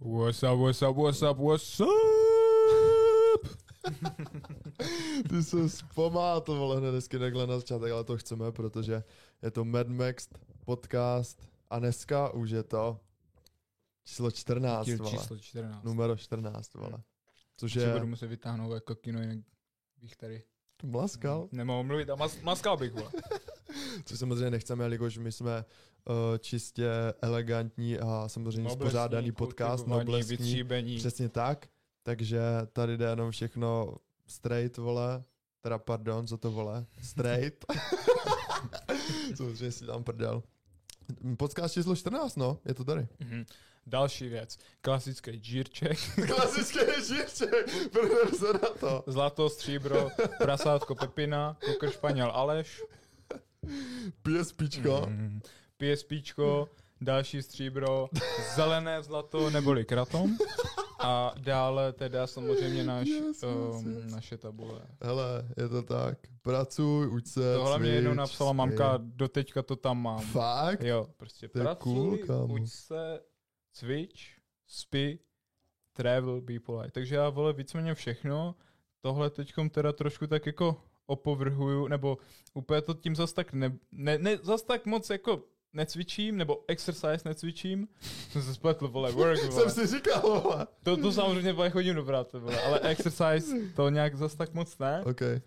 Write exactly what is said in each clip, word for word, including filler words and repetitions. What's up, what's up, what's up, what's up? Ty se vzpomá, to vole, hned dnesky takhle na začátek, ale to chceme, protože je to Mad Max podcast a dneska už je to číslo čtrnáct, vole. Číslo čtrnáct. Numero čtrnáct, vole. Což je... Budu muset vytáhnout jako kino, jinak bych tady... Mlaskal. Nemohu mluvit a mas- maskal bych, vole. Co samozřejmě nechceme, jelikož my jsme uh, čistě elegantní a samozřejmě spořádaný podcast, noblesní, vytříbení. Přesně tak, takže tady jde jenom všechno straight, vole, teda pardon, co to vole, straight, samozřejmě si tam prdel. Podcast číslo čtrnáct, no, je to tady. Mm-hmm. Další věc, klasický žírček. Klasický žírček, prvním se na to. Zlato, stříbro, prasátko Pepina, kukr Španěl Aleš. PSPčko. Mm, PSPčko, další stříbro, zelené zlato neboli kratom a dále teda samozřejmě naš, yes, um, yes. naše tabule. Hele, je to tak, pracuj, uč se, tohle mě jednou napsala mamka, doteďka to tam mám. Fakt? Jo, prostě to pracuj, cool, uč se, cvič, spi, travel, be polite. Takže já, vole, víceméně všechno, tohle teďkom teda trošku tak jako... opovrhuju, nebo úplně to tím zas tak, ne, ne, ne, zas tak moc jako necvičím, nebo exercise necvičím. Jsem se spletl, vole, work, vole. Jsem si říkal, vole. To, to samozřejmě, vole, chodím do práce, vole, ale exercise to nějak zas tak moc ne. Okay.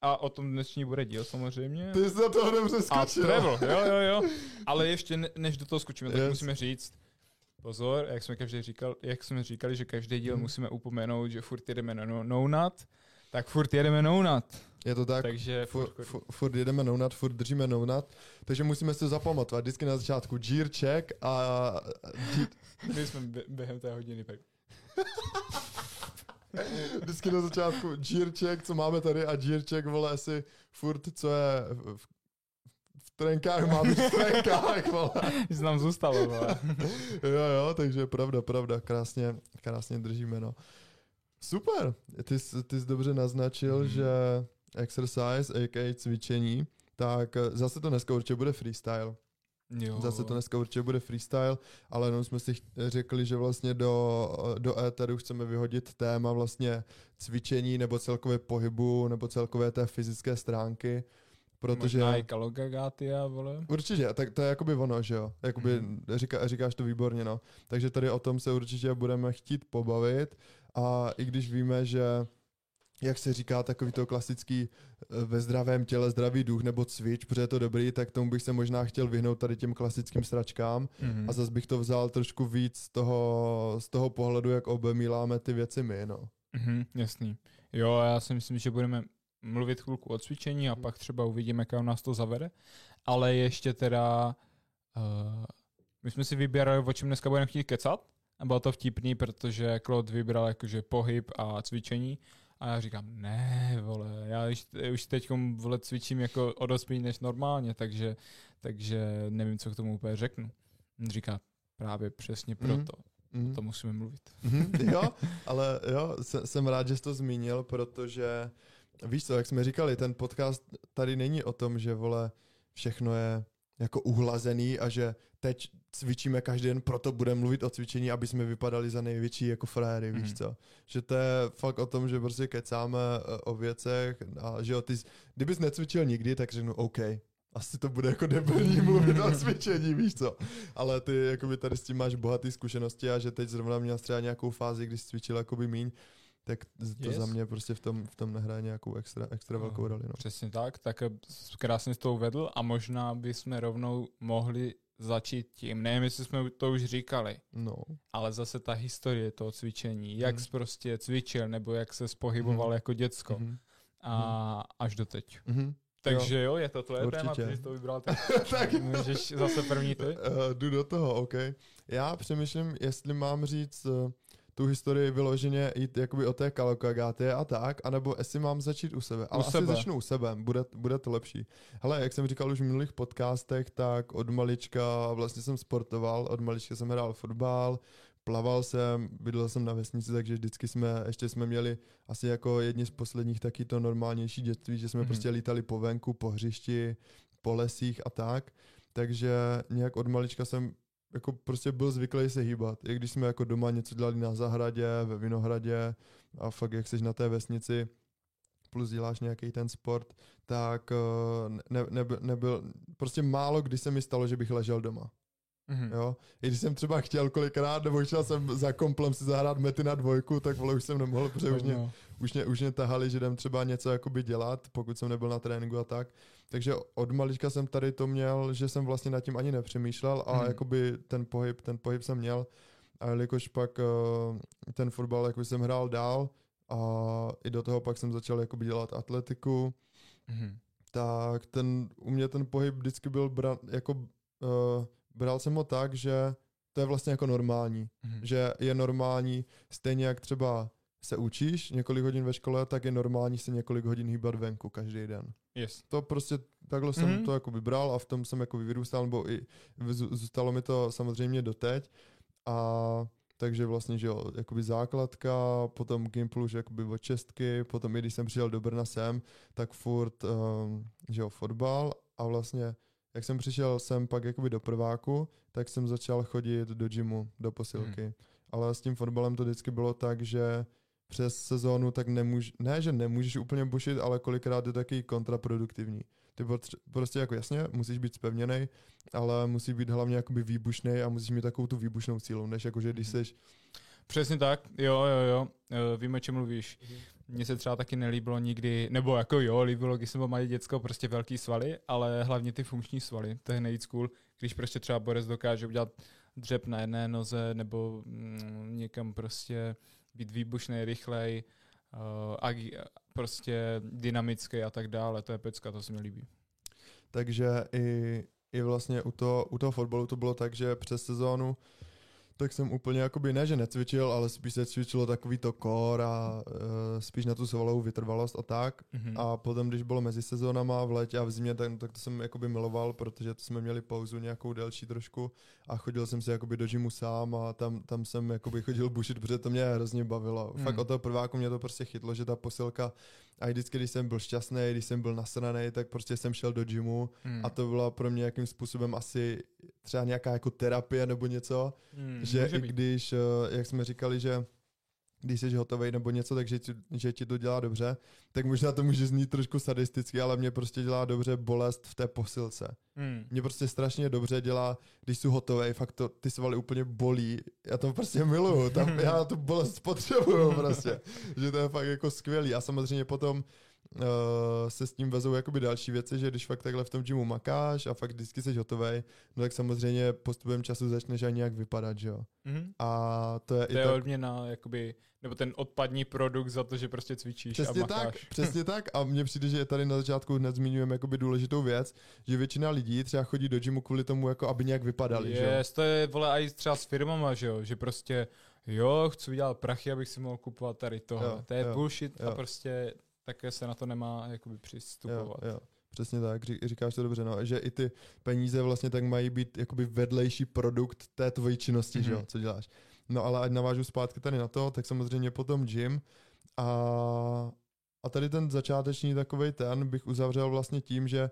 A o tom dnešní bude díl samozřejmě. Ty jsi na toho dobře skočil. A travel, jo, jo, jo. Ale ještě ne, než do toho skočíme, tak yes. musíme říct, pozor, jak jsme každý říkal, jak jsme říkali, že každý díl hmm. musíme upomenout, že furt jedeme na no-nut, tak furt jedeme no-nut. Je to tak, takže furt, furt, furt, furt jedeme nounat, furt držíme nounat, takže musíme se zapamatovat, vždycky na začátku žírček a... My jsme během té hodiny pak. Vždycky na začátku žírček, co máme tady a žírček, vole, asi furt, co je v, v trenkách, máme v trenkách, vole. Že nám zůstalo, vole. Jo, jo, takže pravda, pravda, krásně, krásně držíme, no. Super, ty jsi, ty jsi dobře naznačil, mm. že... exercise, aka cvičení, tak zase to dneska určitě bude freestyle. Jo. Zase to dneska určitě bude freestyle, ale jenom jsme si řekli, že vlastně do, do éteru chceme vyhodit téma vlastně cvičení nebo celkově pohybu, nebo celkové té fyzické stránky, protože... Možná i kalogagatia, vole. Určitě, tak to je jakoby ono, že jo? Jakoby mm. říká, říkáš to výborně, no. Takže tady o tom se určitě budeme chtít pobavit a i když víme, že... jak se říká takový to klasický ve zdravém těle zdravý duch nebo cvič, protože je to dobrý, tak tomu bych se možná chtěl vyhnout tady těm klasickým sračkám mm-hmm. a zase bych to vzal trošku víc z toho, z toho pohledu, jak obemíláme ty věci my, no. Mm-hmm, jasný. Jo, já si myslím, že budeme mluvit chvilku o cvičení a mm-hmm. pak třeba uvidíme, kam nás to zavede, ale ještě teda uh, my jsme si vybírali, o čem dneska budeme chtít kecat a bylo to vtipný, protože Claude vybral jakože pohyb a cvičení. A já říkám, ne, vole, já už, už teď vole cvičím jako o dost méně než normálně, takže, takže nevím, co k tomu úplně řeknu. Říká, právě přesně proto, mm, mm. to musíme mluvit. Mm, jo, ale jo, jsem rád, že jsi to zmínil, protože víš co, jak jsme říkali, ten podcast tady není o tom, že vole, všechno je jako uhlazený a že teď cvičíme každý den, proto budeme mluvit o cvičení, aby jsme vypadali za největší jako frajery, mm. víš co? Že to je fakt o tom, že prostě kecáme o věcech a že jo, ty, kdybys necvičil nikdy, tak řeknu OK, asi to bude jako debilní mluvit o cvičení, víš co? Ale ty jakoby tady s tím máš bohaté zkušenosti a že teď zrovna měl třeba nějakou fázi, když cvičil jakoby míň, tak to yes. za mě prostě v tom, v tom nehraje nějakou extra, extra velkou roli. No. Přesně tak, tak krásně jsi to uvedl a možná bychom rovnou mohli začít tím, nevím, jestli jsme to už říkali, no. ale zase ta historie toho cvičení, jak mm. jsi prostě cvičil, nebo jak se pohyboval mm. jako děcko mm. a až doteď. Mm. Takže jo, je to tvoje téma, ty jsi to vybral, tak, tak můžeš zase první ty. Uh, jdu do toho, OK. Já přemýšlím, jestli mám říct... Uh, tu historii vyloženě jít jakoby o té kalokagaty a tak, anebo jestli mám začít u sebe. Ale u asi sebe. začnu u sebe, bude, bude to lepší. Hele, jak jsem říkal už v minulých podcastech, tak od malička vlastně jsem sportoval, od malička jsem hrál fotbal, plaval jsem, bydlel jsem na vesnici, takže vždycky jsme, ještě jsme měli asi jako jedni z posledních taky to normálnější dětství, že jsme mm-hmm. prostě lítali po venku, po hřišti, po lesích a tak. Takže nějak od malička jsem jako prostě byl zvyklý se hýbat. I když jsme jako doma něco dělali na zahradě, ve vinohradě a fakt jak seš na té vesnici, plus děláš nějaký ten sport, tak ne, ne, nebyl, prostě málo kdy se mi stalo, že bych ležel doma. Mm-hmm. Jo? I když jsem třeba chtěl kolikrát, nebo chtěl jsem za komplem si zahrát mety na dvojku, tak vole, už jsem nemohl, protože už mě, už, mě, už mě tahali, že jdem třeba něco jakoby dělat, pokud jsem nebyl na tréninku a tak. Takže od malička jsem tady to měl, že jsem vlastně nad tím ani nepřemýšlel a mm-hmm. jakoby ten pohyb, ten pohyb jsem měl. A jelikož pak ten fotbal jakoby jsem hrál dál a i do toho pak jsem začal jakoby dělat atletiku, mm-hmm. tak ten, u mě ten pohyb vždycky byl bran, jako uh, bral jsem ho tak, že to je vlastně jako normální, mm-hmm. že je normální, stejně jak třeba se učíš několik hodin ve škole, tak je normální se několik hodin hýbat venku každý den. Yes. To prostě takhle mm-hmm. jsem to jako vybral a v tom jsem jako vyrůstal, nebo i zůstalo mi to samozřejmě doteď. A takže vlastně, že jo, jakoby základka, potom Gimplu, že jakoby od čestky, potom i když jsem přijel do Brna sem, tak furt, um, že jo, fotbal a vlastně jak jsem přišel sem pak jakoby do prváku, tak jsem začal chodit do gymu, do posilky. Hmm. Ale s tím fotbalem to vždycky bylo tak, že přes sezónu tak nemůžeš, ne, že nemůžeš úplně bušit, ale kolikrát je taky kontraproduktivní. Ty prostě jako jasně, musíš být zpevněnej, ale musí být hlavně jakoby výbušnej a musíš mít takovou tu výbušnou sílu, než jakože když seš... Přesně tak, jo, jo, jo, vím, o čem mluvíš. Mně se třeba taky nelíbilo nikdy, nebo jako jo, líbilo, když jsem byl malý děcko, prostě velký svaly, ale hlavně ty funkční svaly, to je nejvíc cool, když prostě třeba borec dokáže udělat dřep na jedné noze, nebo mm, někam prostě být výbušnej, rychlej, uh, prostě dynamický a tak dále, to je pecka, to se mi líbí. Takže i, i vlastně u toho, u toho fotbalu to bylo tak, že přes sezónu tak jsem úplně jakoby, ne že necvičil, ale spíš se cvičilo takový to core a uh, spíš na tu svalovou vytrvalost a tak. Mm-hmm. A potom, když bylo mezi sezónama v létě a v zimě, tak, tak to jsem jakoby miloval, protože to jsme měli pauzu nějakou delší trošku a chodil jsem si jakoby do gymu sám a tam, tam jsem jakoby chodil bušit, protože to mě hrozně bavilo. Mm. Fakt od toho prváku mě to prostě chytlo, že ta posilka, a vždycky, když jsem byl šťastný, když jsem byl nasranej, tak prostě jsem šel do gymu mm. a to byla pro mě nějakým způsobem asi třeba nějaká jako terapie nebo něco, mm. že i když, jak jsme říkali, že když jsi hotovej nebo něco, takže ti, že ti to dělá dobře, tak možná to může znít trošku sadisticky, ale mě prostě dělá dobře bolest v té posilce. Mm. Mě prostě strašně dobře dělá, když jsi hotovej, fakt to, ty svaly úplně bolí, já to prostě miluju, tam, já tu bolest potřebuju prostě, že to je fakt jako skvělý a samozřejmě potom uh, se s tím vezou jakoby další věci, že když fakt takhle v tom gymu makáš a fakt vždycky jsi hotovej, no tak samozřejmě postupem času začneš ani nějak vypadat, že jo. Mm. A to je to i je tak... odměna, jakoby, nebo ten odpadní produkt za to, že prostě cvičíš přesně a makáš. Tak, přesně tak a mně přijde, že tady na začátku hned zmiňujeme jakoby důležitou věc, že většina lidí třeba chodí do gymu kvůli tomu, jako aby nějak vypadali. Yes, že? To je, vole, i třeba s firmama, že jo, že prostě, jo, chci vydělat prachy, abych si mohl kupovat tady tohle. Jo, to je jo, bullshit jo. A prostě také se na to nemá jakoby přistupovat. Jo, jo. Přesně tak, říkáš to dobře, no, že i ty peníze vlastně tak mají být jakoby vedlejší produkt té tvojí činnosti, mm-hmm. že jo, co děláš. No ale ať navážu zpátky tady na to, tak samozřejmě potom gym a, a tady ten začáteční takovej ten bych uzavřel vlastně tím, že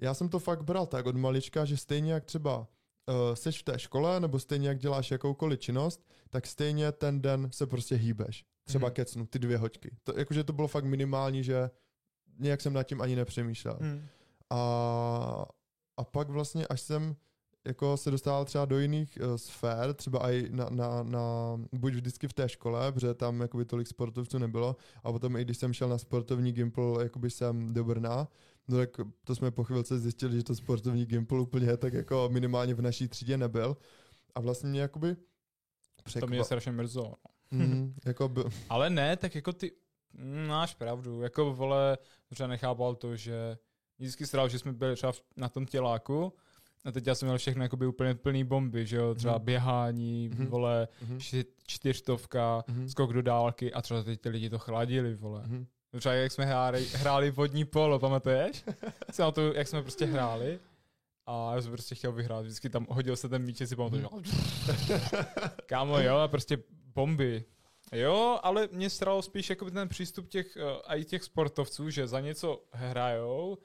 já jsem to fakt bral tak od malička, že stejně jak třeba uh, seš v té škole, nebo stejně jak děláš jakoukoliv činnost, tak stejně ten den se prostě hýbeš. Třeba mm. kecnu, ty dvě hoďky. To, jakože to bylo fakt minimální, že nějak jsem nad tím ani nepřemýšlel. Mm. A, a pak vlastně, až jsem jako se dostal třeba do jiných uh, sfér, třeba i na, na, na, buď vždycky v té škole, protože tam jakoby tolik sportovců nebylo, a potom i když jsem šel na sportovní gympl, jakoby jsem do Brna, no tak to jsme po chvilce zjistili, že to sportovní gympl úplně tak jako minimálně v naší třídě nebyl. A vlastně mě jakoby překvapilo. To mě je strašně mrzlo. Mm, jako by... Ale ne, tak jako ty máš pravdu. Jako vole, třeba nechápal to, že vždycky sral, že jsme byli třeba na tom těláku a teď já jsem měl všechno jakoby úplně plný bomby, že jo, třeba mm. běhání, mm. vole, mm. čtyřstovka, mm. skok do dálky a třeba teď ty lidi to chladili, vole. Mm. Třeba jak jsme hráli, hráli vodní polo, pamatuješ? Na to, jak jsme prostě hráli. A já jsem prostě chtěl vyhrát. Vždycky tam hodil se ten míč, si pamatuju. Kámo, jo, a prostě bomby. Jo, ale mě stralo spíš jako ten přístup těch, uh, i těch sportovců, že za něco hrajou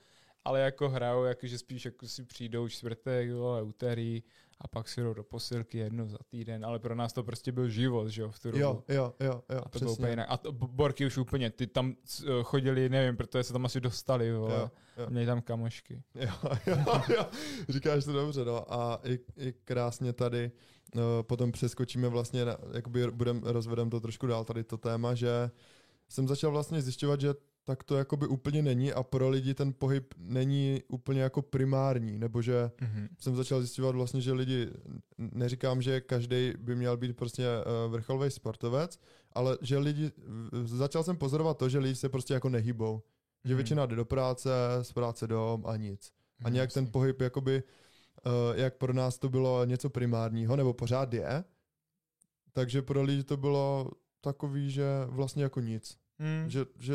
ale jako hrajou, jakože spíš jako si přijdou čtvrtek, úterý a pak si jdou do posilky jednou za týden, ale pro nás to prostě byl život, že jo, v tu dobu. Jo, jo, jo, jo, a to bylo úplně jinak. A to, borky už úplně, ty tam chodili, nevím, protože se tam asi dostali, vole, jo, jo. A měli tam kamošky. Jo, jo, jo, říkáš to dobře, no, a i, i krásně tady, no, potom přeskočíme vlastně, na, jakoby budem, rozvedem to trošku dál tady to téma, že jsem začal vlastně zjišťovat, že tak to jakoby úplně není a pro lidi ten pohyb není úplně jako primární, nebo že mm-hmm. jsem začal zjišťovat vlastně, že lidi, neříkám, že každý by měl být prostě vrcholový sportovec, ale že lidi, začal jsem pozorovat to, že lidi se prostě jako nehýbou, mm-hmm. že většina jde do práce, z práce dom a nic. A nějak mm-hmm. ten pohyb jakoby, jak pro nás to bylo něco primárního, nebo pořád je, takže pro lidi to bylo takový, že vlastně jako nic. Mm. Že, že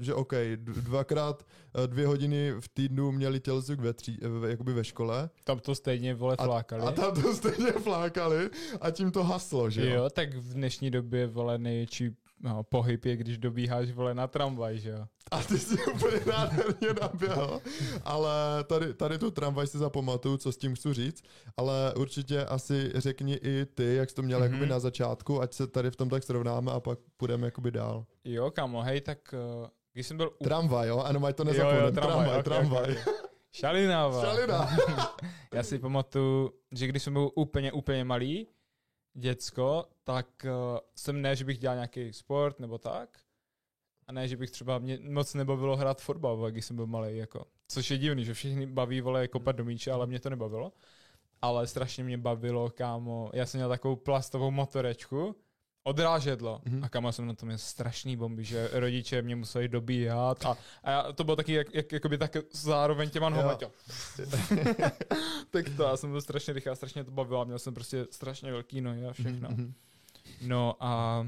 že OK, dvakrát dvě hodiny v týdnu měli tělocvik ve tří, jakoby ve škole. Tam to stejně, vole, flákali. A, a tam to stejně flákali a tím to haslo, že jo? Jo, tak v dnešní době, vole, největší no, pohyb je, když dobíháš, vole, na tramvaj, že jo? A ty si úplně nádherně naběhl, ale tady, tady tu tramvaj si zapamatuju, co s tím chci říct, ale určitě asi řekni i ty, jak jsi to měl mm-hmm. jakoby na začátku, ať se tady v tom tak srovnáme a pak půjdeme jakoby dál. Jo, kamo, hej, tak... Uh... Když jsem byl... U... Tramvaj, jo? Ano, mají to nezapomenout. Tramvaj, okay, tramvaj. Okay. Šalina, Šalina. Já si pamatuju, že když jsem byl úplně, úplně malý děcko, tak uh, jsem ne, že bych dělal nějaký sport nebo tak, a ne, že bych třeba... Mě moc nebavilo hrát fotbal, když jsem byl malý, jako. Což je divný, že všichni baví, vole, kopat do míče, ale mě to nebavilo. Ale strašně mě bavilo, kámo. Já jsem měl takovou plastovou motorečku, odrážedlo. Mm-hmm. A kama jsem na tom je strašný bomby, že rodiče mě museli dobíhat a, a já, to bylo taky jak, jak, jakoby tak zároveň těma nohama. Tak to, já jsem byl strašně rychle, strašně to bavilo, měl jsem prostě strašně velký nohy a všechno. Mm-hmm. No a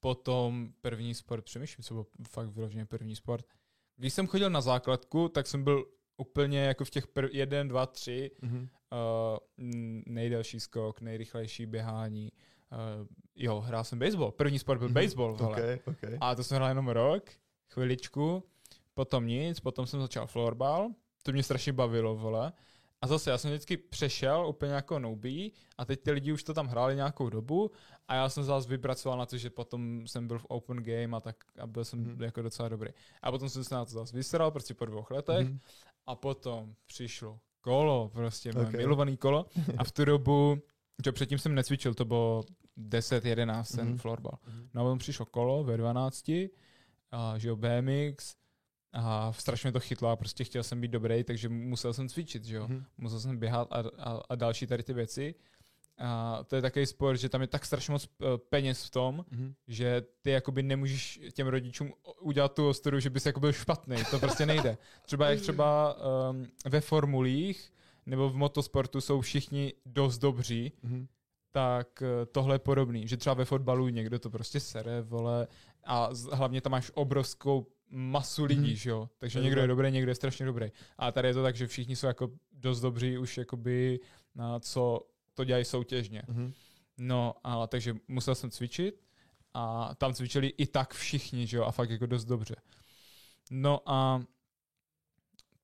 potom první sport, přemýšlím, co byl fakt vyloženě první sport. Když jsem chodil na základku, tak jsem byl úplně jako v těch prv, jeden, dva, tři, mm-hmm. uh, nejdelší skok, nejrychlejší běhání. Uh, jo, hrál jsem baseball. První sport byl baseball. Mm-hmm. Okay, okay. A to jsem hrál jenom rok, chviličku, potom nic, potom jsem začal florbal. To mě strašně bavilo, vole. A zase já jsem vždycky přešel úplně jako nobie a teď ty lidi už to tam hráli nějakou dobu a já jsem zase vypracoval na to, že potom jsem byl v open game a tak a byl jsem mm-hmm. jako docela dobrý. A potom jsem se na to zase vysral, prostě po dvou letech mm-hmm. a potom přišlo kolo, prostě okay. milovaný kolo a v tu dobu že předtím jsem necvičil, to bylo deset jedenáct ten mm-hmm. florbal. Mm-hmm. No a potom přišlo kolo ve dvanácti, a, že jo, bé em iks a strašně to chytlo a prostě chtěl jsem být dobrý, takže musel jsem cvičit, že jo. Mm-hmm. Musel jsem běhat a, a, a další tady ty věci. A to je takový sport, že tam je tak strašně moc peněz v tom, mm-hmm. že ty jakoby nemůžeš těm rodičům udělat tu ostudu, že bys jako byl špatný, to prostě nejde. Třeba jak třeba um, ve formulích, nebo v motosportu jsou všichni dost dobří, mm-hmm. tak tohle je podobný, že třeba ve fotbalu někdo to prostě sere, vole, a hlavně tam máš obrovskou masu lidí, mm-hmm. že jo, takže někdo je dobrý, někdo je strašně dobrý. A tady je to tak, že všichni jsou jako dost dobří už jakoby na co to dělají soutěžně. Mm-hmm. No, a takže musel jsem cvičit a tam cvičili i tak všichni, že jo, a fakt jako dost dobře. No a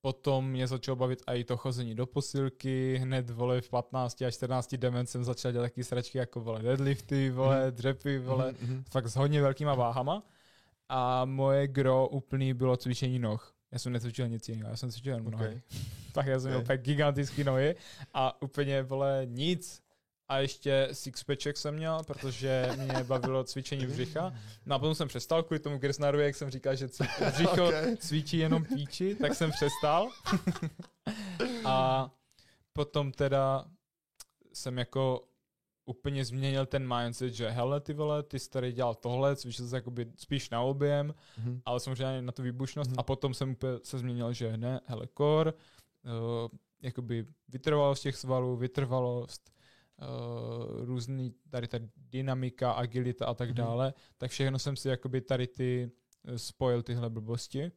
potom mě začalo bavit i to chození do posilky, hned, vole, v patnácti a čtrnácti demen jsem začal dělat taky sračky jako, vole, deadlifty, vole, dřepy, vole, mm-hmm. fakt s hodně velkýma váhama. A moje gro úplný bylo cvičení noh. Já jsem necvičil nic jiného, já jsem cvičil jen nohy. Okay. Tak já jsem okay. měl tak gigantický nohy a úplně, vole, nic. A ještě sixpaček jsem měl, protože mě bavilo cvičení břicha. No a potom jsem přestal kvůli tomu Gersnarovi, jak jsem říkal, že břicho okay. cvičí jenom píči, tak jsem přestal. A potom teda jsem jako úplně změnil ten mindset, že hele, ty vole, ty jsi tady dělal tohle, cvičil jsi jakoby spíš na objem, mm-hmm. ale samozřejmě na tu výbušnost. Mm-hmm. A potom jsem úplně se změnil, že ne, hele, core, uh, jakoby vytrvalost těch svalů, vytrvalost, Uh, různý, tady ta dynamika, agilita a tak dále, mm-hmm. tak všechno jsem si jakoby tady ty spojil tyhle blbosti.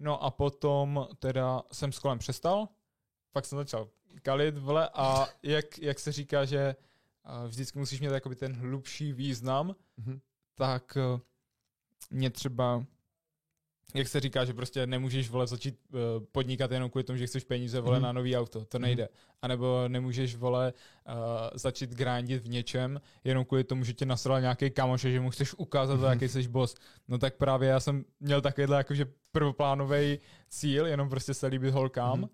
No a potom teda jsem s kolem přestal, pak jsem začal kalit, vle, a jak, jak se říká, že uh, vždycky musíš mít jakoby ten hlubší význam, mm-hmm. tak uh, mě třeba jak se říká, že prostě nemůžeš, vole, začít uh, podnikat jenom kvůli tomu, že chceš peníze, vole, mm. na nový auto, to nejde. Mm. A nebo nemůžeš, vole, uh, začít grindit v něčem, jenom kvůli tomu, že tě nasral nějaký kamoš, že mu chceš ukázat, mm. jaký jsi boss. No tak právě já jsem měl takovýhle jakože prvoplánový cíl, jenom prostě se líbit holkám mm.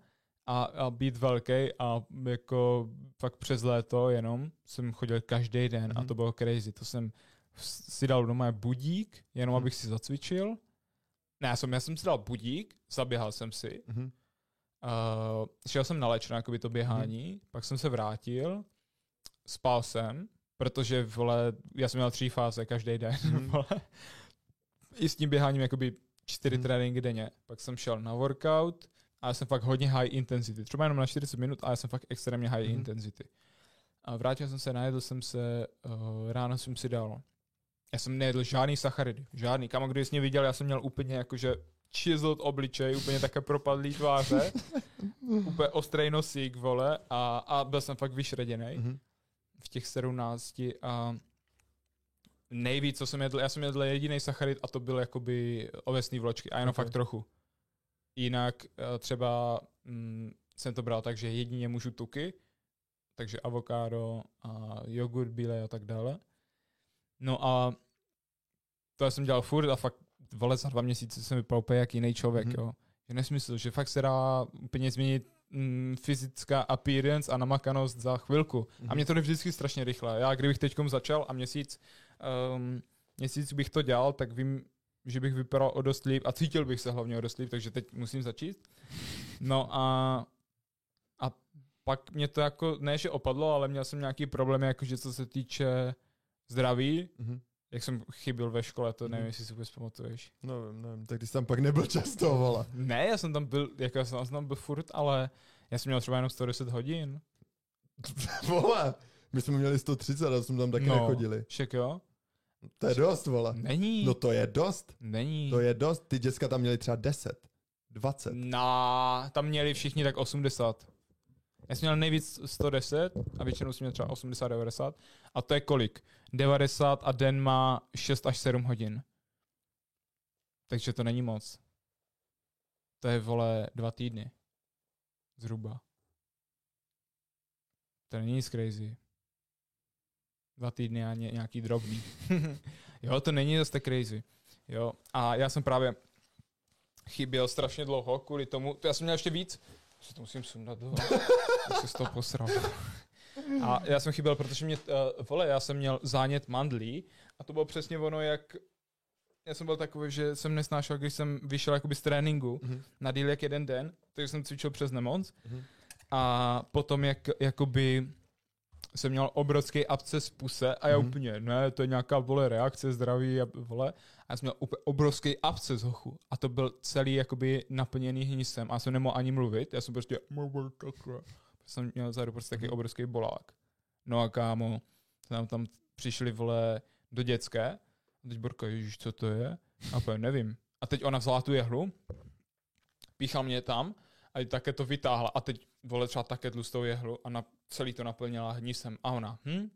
a, a být velký a jako fakt přes léto jenom jsem chodil každý den mm. a to bylo crazy. To jsem si dal doma budík, jenom mm. abych si zacvičil. Ne, já jsem, já jsem si dal budík, zaběhal jsem si, mm-hmm. uh, šel jsem na léčeno, jakoby to běhání, mm-hmm. pak jsem se vrátil, spal jsem, protože, vole, já jsem měl tři fáze každý den, mm-hmm. vole, i s tím běháním jakoby čtyři mm-hmm. tréninky denně, pak jsem šel na workout a já jsem fakt hodně high intensity, třeba jenom na čtyřicet minut, ale já jsem fakt extrémně high mm-hmm. intensity. A vrátil jsem se, najedl jsem se, uh, ráno jsem si dal. Já jsem nejedl žádný sacharidy, žádný. Kamo, když jsi mě viděl, já jsem měl úplně jakože chiseled obličej, úplně také propadlý tváře, úplně ostrej nosík, vole, a, a byl jsem fakt vyšreděnej mm-hmm. v těch sedmnácti a nejvíc, co jsem jedl, já jsem jedl jediný sacharid a to byl jakoby ovesný vločky a jenom okay. fakt trochu. Jinak třeba hm, jsem to bral tak, že jedině můžu tuky, takže avokádo a jogurt bílej a tak dále. No a to já jsem dělal furt a fakt vole za dva měsíce jsem vypadal úplně jak jiný člověk, mm. jo. Je nesmysl, že fakt se dá úplně změnit mm, fyzická appearance a namakanost za chvilku. Mm. A mě to jde vždycky strašně rychle. Já kdybych teďkom začal a měsíc, um, měsíc bych to dělal, tak vím, že bych vypadal o dost líp a cítil bych se hlavně o dost líp, takže teď musím začít. No a a pak mě to jako, ne že opadlo, ale měl jsem nějaký problém, jakože co se týče zdraví, mm-hmm. jak jsem chybil ve škole, to nevím, mm-hmm. jestli si vůbec pamatuješ. No, nevím, tak když tam pak nebyl často, vole. Ne, já jsem tam byl, jako já jsem tam byl furt, ale já jsem měl třeba jenom sto deset hodin. Vole, my jsme měli sto třicet a jsme tam taky no, nechodili. Však jo. To je však dost, vole. Není. No to je dost. Není. To je dost, ty děcka tam měli třeba deset, dvacet. No, tam měli všichni tak osmdesát. Já jsem měl nejvíc sto deset a většinou jsem měl třeba osmdesát, devadesát. A to je kolik? devadesát a den má šest až sedm hodin. Takže to není moc. To je, vole, dva týdny. Zhruba. To není nic crazy. Dva týdny a ně, nějaký drobný. Jo, to není zase crazy. Jo, a já jsem právě chyběl strašně dlouho kvůli tomu. Já jsem měl ještě víc. Že to musím sundat, už se z toho posral. A já jsem chyběl, protože mě, uh, vole, já jsem měl zánět mandlí a to bylo přesně ono, jak já jsem byl takový, že jsem nesnášel, když jsem vyšel jakoby z tréninku mm-hmm. na dílek jeden den, takže jsem cvičil přes nemoc mm-hmm. a potom jak, jakoby jsem měl obrovský absces v puse a já mm-hmm. úplně, ne, to je nějaká, vole, reakce zdraví a vole. A já jsem měl úplně obrovský absces, hochu. A to byl celý, jakoby, naplněný hnisem. A já jsem nemohl ani mluvit. Já jsem prostě jsem měl vzadu prostě takový obrovský bolák. No a kámo, tam, tam přišli, vole, do dětské. A teď Borka, ježiš, co to je? A to nevím. A teď ona vzala tu jehlu, píchal mě tam a také to vytáhla. A teď, vole, třeba také tlustou jehlu a na, celý to naplnila hnisem. A ona, hm?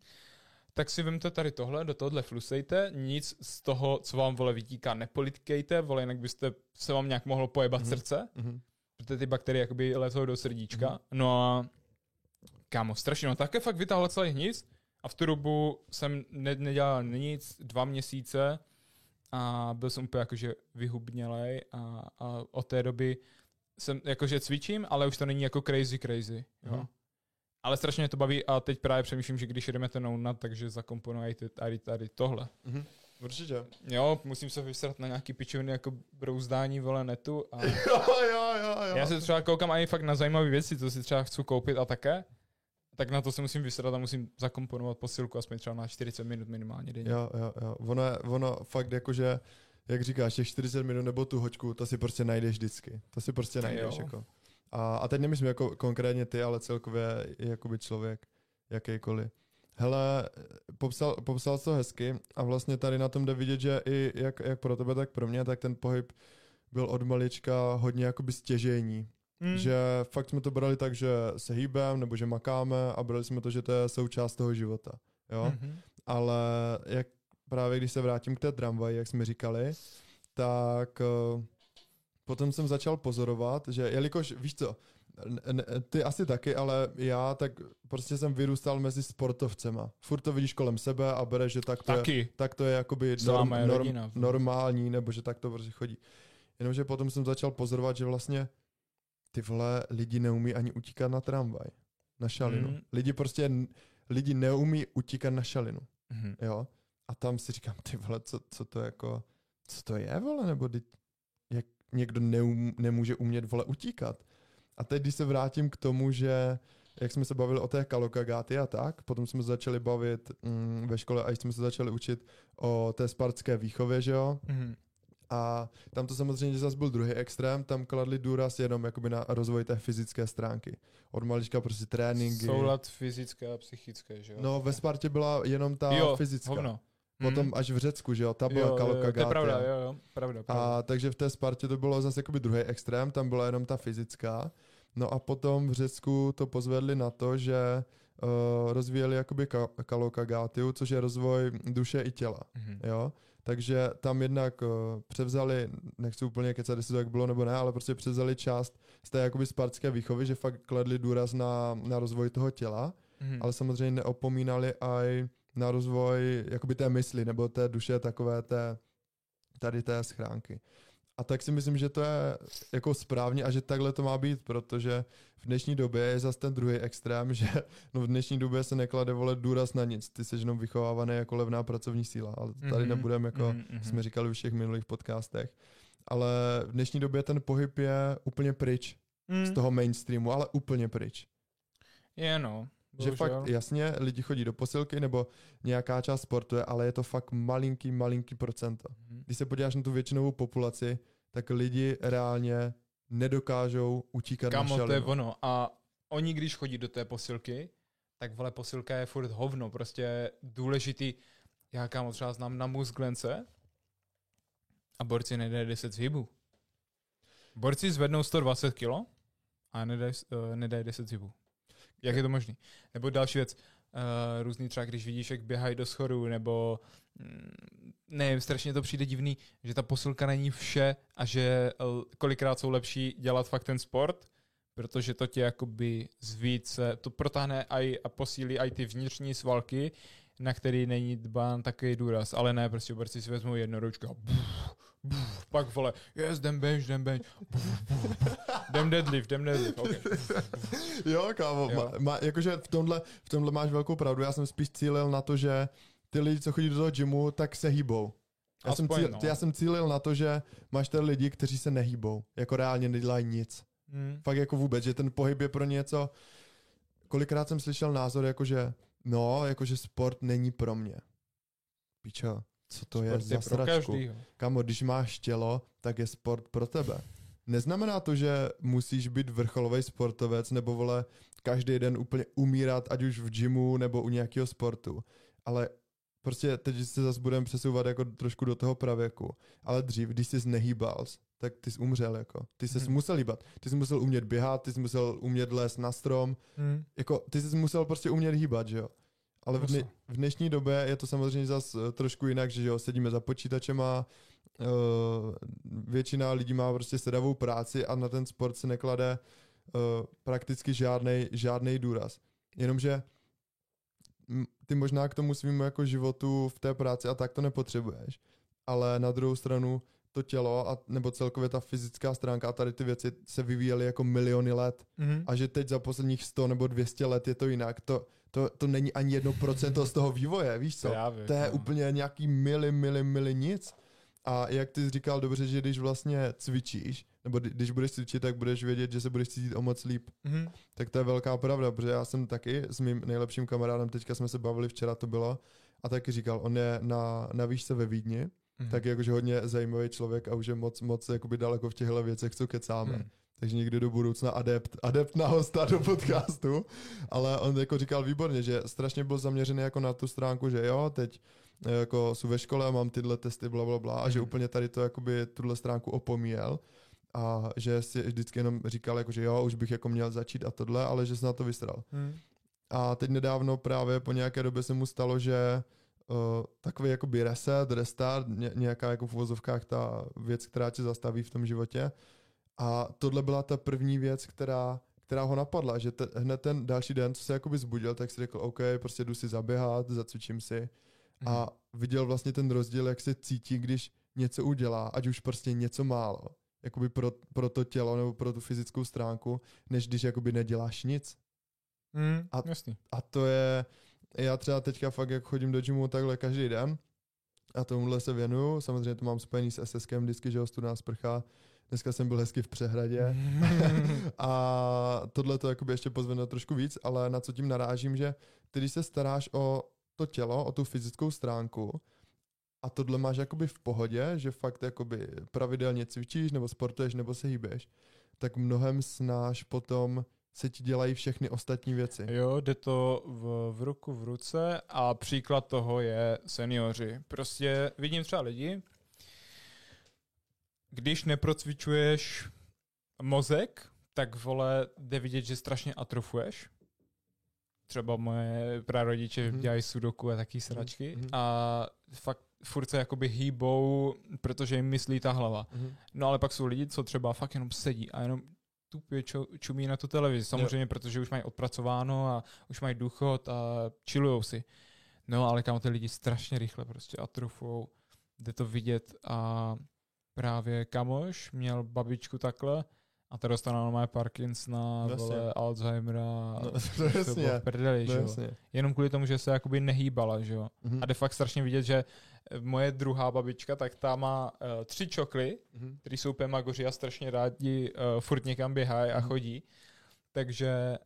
Tak si vemte tady tohle, do tohohle flusejte, nic z toho, co vám, vole, vytíká, nepolitkejte, vole, jinak byste se vám nějak mohlo pojebat mm-hmm. srdce, mm-hmm. protože ty bakterie jakoby lezou do srdíčka. Mm-hmm. No a kámo, strašně, no také fakt vytáhla celý hnis a v tu dobu jsem ne- nedělal nic, dva měsíce a byl jsem úplně jakože vyhubnělej a, a od té doby jsem jakože cvičím, ale už to není jako crazy crazy, jo. Mm-hmm. Ale strašně to baví a teď právě přemýšlím, že když jdeme ten ownat, takže zakomponujete tady, tady tohle. Mm-hmm. Určitě. Jo, musím se vysrat na nějaký pičoviny jako brouzdání, vole, netu. A jo, jo, jo, jo. Já se třeba koukám i fakt na zajímavé věci, co si třeba chci koupit a také. Tak na to se musím vysrat a musím zakomponovat posilku aspoň třeba na čtyřicet minut minimálně denně. Jo, jo, jo. Ono, ono fakt jakože, jak říkáš, těch čtyřicet minut nebo tu hoďku, to si prostě najdeš vždycky. To si prostě najdeš, jako. A, a teď nemyslím jako konkrétně ty, ale celkově jakoby člověk, jakýkoliv. Hele, popsal, popsal to hezky a vlastně tady na tom jde vidět, že i jak, jak pro tebe, tak pro mě, tak ten pohyb byl od malička hodně jakoby stěžejní. Mm. Že fakt jsme to brali tak, že se hýbem nebo že makáme a brali jsme to, že to je součást toho života. Jo? Mm-hmm. Ale jak právě když se vrátím k té tramvaji, jak jsme říkali, tak potom jsem začal pozorovat, že jelikož, víš co, ty asi taky, ale já tak prostě jsem vyrůstal mezi sportovcema. Furt to vidíš kolem sebe a bereš, že tak to taky. je, tak to je jakoby norm, norm, normální, nebo že tak to prostě chodí. Jenomže potom jsem začal pozorovat, že vlastně ty vole lidi neumí ani utíkat na tramvaj, na šalinu. Mm. Lidi prostě, lidi neumí utíkat na šalinu, mm. jo. A tam si říkám, ty vole, co, co to jako, co to je, vole, nebo ty, jak někdo neum, nemůže umět, vole, utíkat. A teď, když se vrátím k tomu, že jak jsme se bavili o té Kalokagáty a tak, potom jsme začali bavit mm, ve škole a jsme se začali učit o té spartské výchově, že jo? Mm. A tam to samozřejmě zase byl druhý extrém, tam kladli důraz jenom jakoby na rozvoj té fyzické stránky. Od malička prostě tréninky. Soulad fyzické a psychické, že jo? No, ve Spartě byla jenom ta jo, fyzická. Hovno. Potom mm. až v Řecku, že jo, ta byla Kalokagáty. To je pravda, jo, jo, pravda, pravda. A takže v té Spartě to bylo zase jakoby druhý extrém, tam byla jenom ta fyzická. No a potom v Řecku to pozvedli na to, že uh, rozvíjeli jakoby ka- Kalokagátiu, což je rozvoj duše i těla, mm-hmm. jo. Takže tam jednak uh, převzali, nechci úplně kecat, jestli to tak bylo nebo ne, ale prostě převzali část z té jakoby spartské výchovy, že fakt kladli důraz na, na rozvoj toho těla, mm-hmm. ale samozřejmě neopomínali aj na rozvoj jakoby té mysli nebo té duše, takové té, tady té schránky. A tak si myslím, že to je jako správně a že takhle to má být, protože v dnešní době je zase ten druhý extrém, že no v dnešní době se neklade vole důraz na nic. Ty jsi jenom vychovávaný jako levná pracovní síla, ale tady mm-hmm. nebudeme, jako mm-hmm. jsme říkali v všech minulých podcastech. Ale v dnešní době ten pohyb je úplně pryč mm. z toho mainstreamu, ale úplně pryč. Je no. Že bohužel. Fakt jasně, lidi chodí do posilky nebo nějaká část sportuje, ale je to fakt malinký, malinký procento. Když se podíváš na tu většinovou populaci, tak lidi reálně nedokážou utíkat na šalinu. Kamo, to je ono. A oni, když chodí do té posilky, tak vole posilka je furt hovno. Prostě důležitý, já kámo třeba znám na Musglence a borci nedají deset zhybů. Borci zvednou sto dvacet kilo a nedají, uh, nedají deset zhybů. Jak je to možný? Nebo další věc, uh, různý třeba, když vidíš, jak běhají do schodů, nebo mm, nevím, strašně to přijde divný, že ta posilka není vše a že l- kolikrát jsou lepší dělat fakt ten sport, protože to tě jakoby zvíce, to protáhne aj, a posílí i ty vnitřní svalky, na který není dbán takový důraz, ale ne, prostě borci si vezmou jednoručku a buf, buf, pak vole, yes, dem bench, dem bench, buf, buf, buf, dem deadlift, dem deadlift, okay. Jo, kámo, jo. Ma, ma, jakože v tomhle, v tomhle máš velkou pravdu, já jsem spíš cílil na to, že ty lidi, co chodí do toho gymu, tak se hýbou. Já, Aspoň, jsem, cíl, no. já jsem cílil na to, že máš tady lidi, kteří se nehýbou, jako reálně nedělají nic. Hmm. Fakt jako vůbec, že ten pohyb je pro něco, kolikrát jsem slyšel názor, jakože no, jakože sport není pro mě. Pičo, co to sport je za sračku? Kamo, když máš tělo, tak je sport pro tebe. Neznamená to, že musíš být vrcholový sportovec nebo vole každý den úplně umírat, ať už v gymu nebo u nějakého sportu. Ale prostě teď se zase budeme přesouvat jako trošku do toho pravěku. Ale dřív, když jsi nehýbal, tak ty jsi umřel jako. Ty jsi hmm. musel hýbat. Ty jsi musel umět běhat, ty jsi musel umět lézt na strom. Hmm. Jako, ty jsi musel prostě umět hýbat, že jo. Ale v, dne, v dnešní době je to samozřejmě zase trošku jinak, že jo, sedíme za počítačem a uh, většina lidí má prostě sedavou práci a na ten sport se neklade uh, prakticky žádnej, žádnej důraz. Jenomže ty možná k tomu svýmu jako životu v té práci a tak to nepotřebuješ. Ale na druhou stranu to tělo, a, nebo celkově ta fyzická stránka a tady ty věci se vyvíjely jako miliony let. Mm-hmm. A že teď za posledních sto nebo dvě stě let je to jinak. To, to, to není ani jedno procento z toho vývoje, víš co? Právě, to je no. úplně nějaký mili, mili, mili nic. A jak ty jsi říkal dobře, že když vlastně cvičíš, nebo když budeš cvičit, tak budeš vědět, že se budeš cítit o moc líp. Mm-hmm. Tak to je velká pravda, protože já jsem taky s mým nejlepším kamarádem, teďka jsme se bavili, včera to bylo, a taky říkal, on je na, na výšce ve Vídni, Mm. tak jakože hodně zajímavý člověk a už je moc, moc jakoby daleko v těchto věcech, co kecáme. Mm. Takže někdy do budoucna adept, adept na hosta do podcastu, ale on jako říkal výborně, že strašně byl zaměřený jako na tu stránku, že jo, teď jako jsou ve škole a mám tyhle testy, blablabla, bla, bla, a že mm. úplně tady to jakoby tuhle stránku opomíjel a že si vždycky jenom říkal, jakože jo, už bych jako měl začít a tohle, ale že se na to vysral. Mm. A teď nedávno právě po nějaké době se mu stalo, že Uh, takový jakoby reset, restart, ně, nějaká jako v uvozovkách ta věc, která tě zastaví v tom životě. A tohle byla ta první věc, která, která ho napadla, že te, hned ten další den, co se jakoby zbudil, tak si řekl, OK, prostě jdu si zaběhat, zacvičím si. Mm. A viděl vlastně ten rozdíl, jak se cítí, když něco udělá, ať už prostě něco málo, jakoby pro, pro to tělo nebo pro tu fyzickou stránku, než když jakoby neděláš nic. Mm, a, a to je... Já třeba teďka fakt, jak chodím do gymu takhle každý den a tomuhle se věnuju, samozřejmě to mám spojený s SSkem vždycky, že ho studená sprcha, dneska jsem byl hezky v přehradě a tohle to jakoby ještě pozvedne trošku víc, ale na co tím narážím, že ty, když se staráš o to tělo, o tu fyzickou stránku a tohle máš jakoby v pohodě, že fakt jakoby pravidelně cvičíš nebo sportuješ nebo se hýbeš, tak mnohem snáš potom se ti dělají všechny ostatní věci. Jo, jde to v, v ruku v ruce a příklad toho je seniori. Prostě vidím třeba lidi, když neprocvičuješ mozek, tak vole, jde vidět, že strašně atrofuješ. Třeba moje prarodiče hmm. dělají sudoku a taky sračky hmm. a fakt furt se jakoby hýbou, protože jim myslí ta hlava. Hmm. No ale pak jsou lidi, co třeba fakt jenom sedí a jenom tupě čumí na tu televizi, samozřejmě, jo. Protože už mají odpracováno a už mají důchod a chillujou si. No ale kam ty lidi strašně rychle prostě atrofujou, jde to vidět a právě kamoš měl babičku takhle a ta dostala na moje Parkinsona, vole, Alzheimera, no, to bylo v prdeli, že jo. Jenom kvůli tomu, že se jakoby nehýbala, že jo. Mm-hmm. A de facto strašně vidět, že moje druhá babička, tak ta má uh, tři čokly, mm-hmm. který jsou pemagoři a strašně rádi uh, furt někam běhají a chodí. Mm-hmm. Takže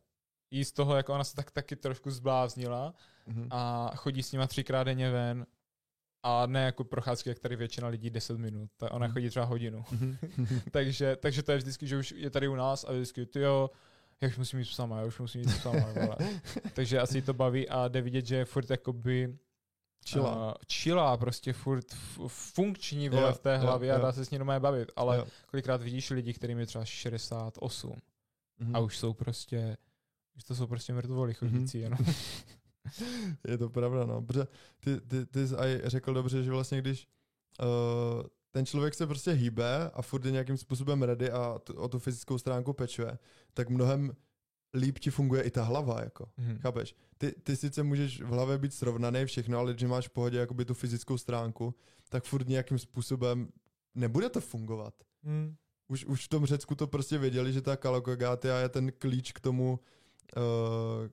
jí z toho, jako ona se tak taky trošku zbláznila mm-hmm. a chodí s nima třikrát denně ven. A ne jako procházky, jak tady většina lidí deset minut. Ta ona chodí třeba hodinu. takže, takže to je vždycky, že už je tady u nás a vždycky, tyjo, já už musím jít sama, já už musím jít sama. Takže asi to baví a jde vidět, že je furt jakoby chillá, chillá prostě furt funkční vole jo, v té hlavě jo, jo. A dá se s ní doma bavit. Ale jo. Kolikrát vidíš lidi, kterým je třeba šedesát osm mm-hmm. a už jsou prostě, už to jsou prostě mrtvoli chodící mm-hmm. jenom. Je to pravda, no. Protože ty, ty, ty jsi aj řekl dobře, že vlastně když uh, ten člověk se prostě hýbe a furt je nějakým způsobem ready a t- o tu fyzickou stránku pečuje, tak mnohem líp ti funguje i ta hlava, jako. Hmm. Chápeš? Ty, ty sice můžeš v hlavě být srovnaný všechno, ale když máš v pohodě jakoby tu fyzickou stránku, tak furt nějakým způsobem nebude to fungovat. Hmm. Už, už v tom Řecku to prostě věděli, že ta kalokagátia je ten klíč k tomu uh,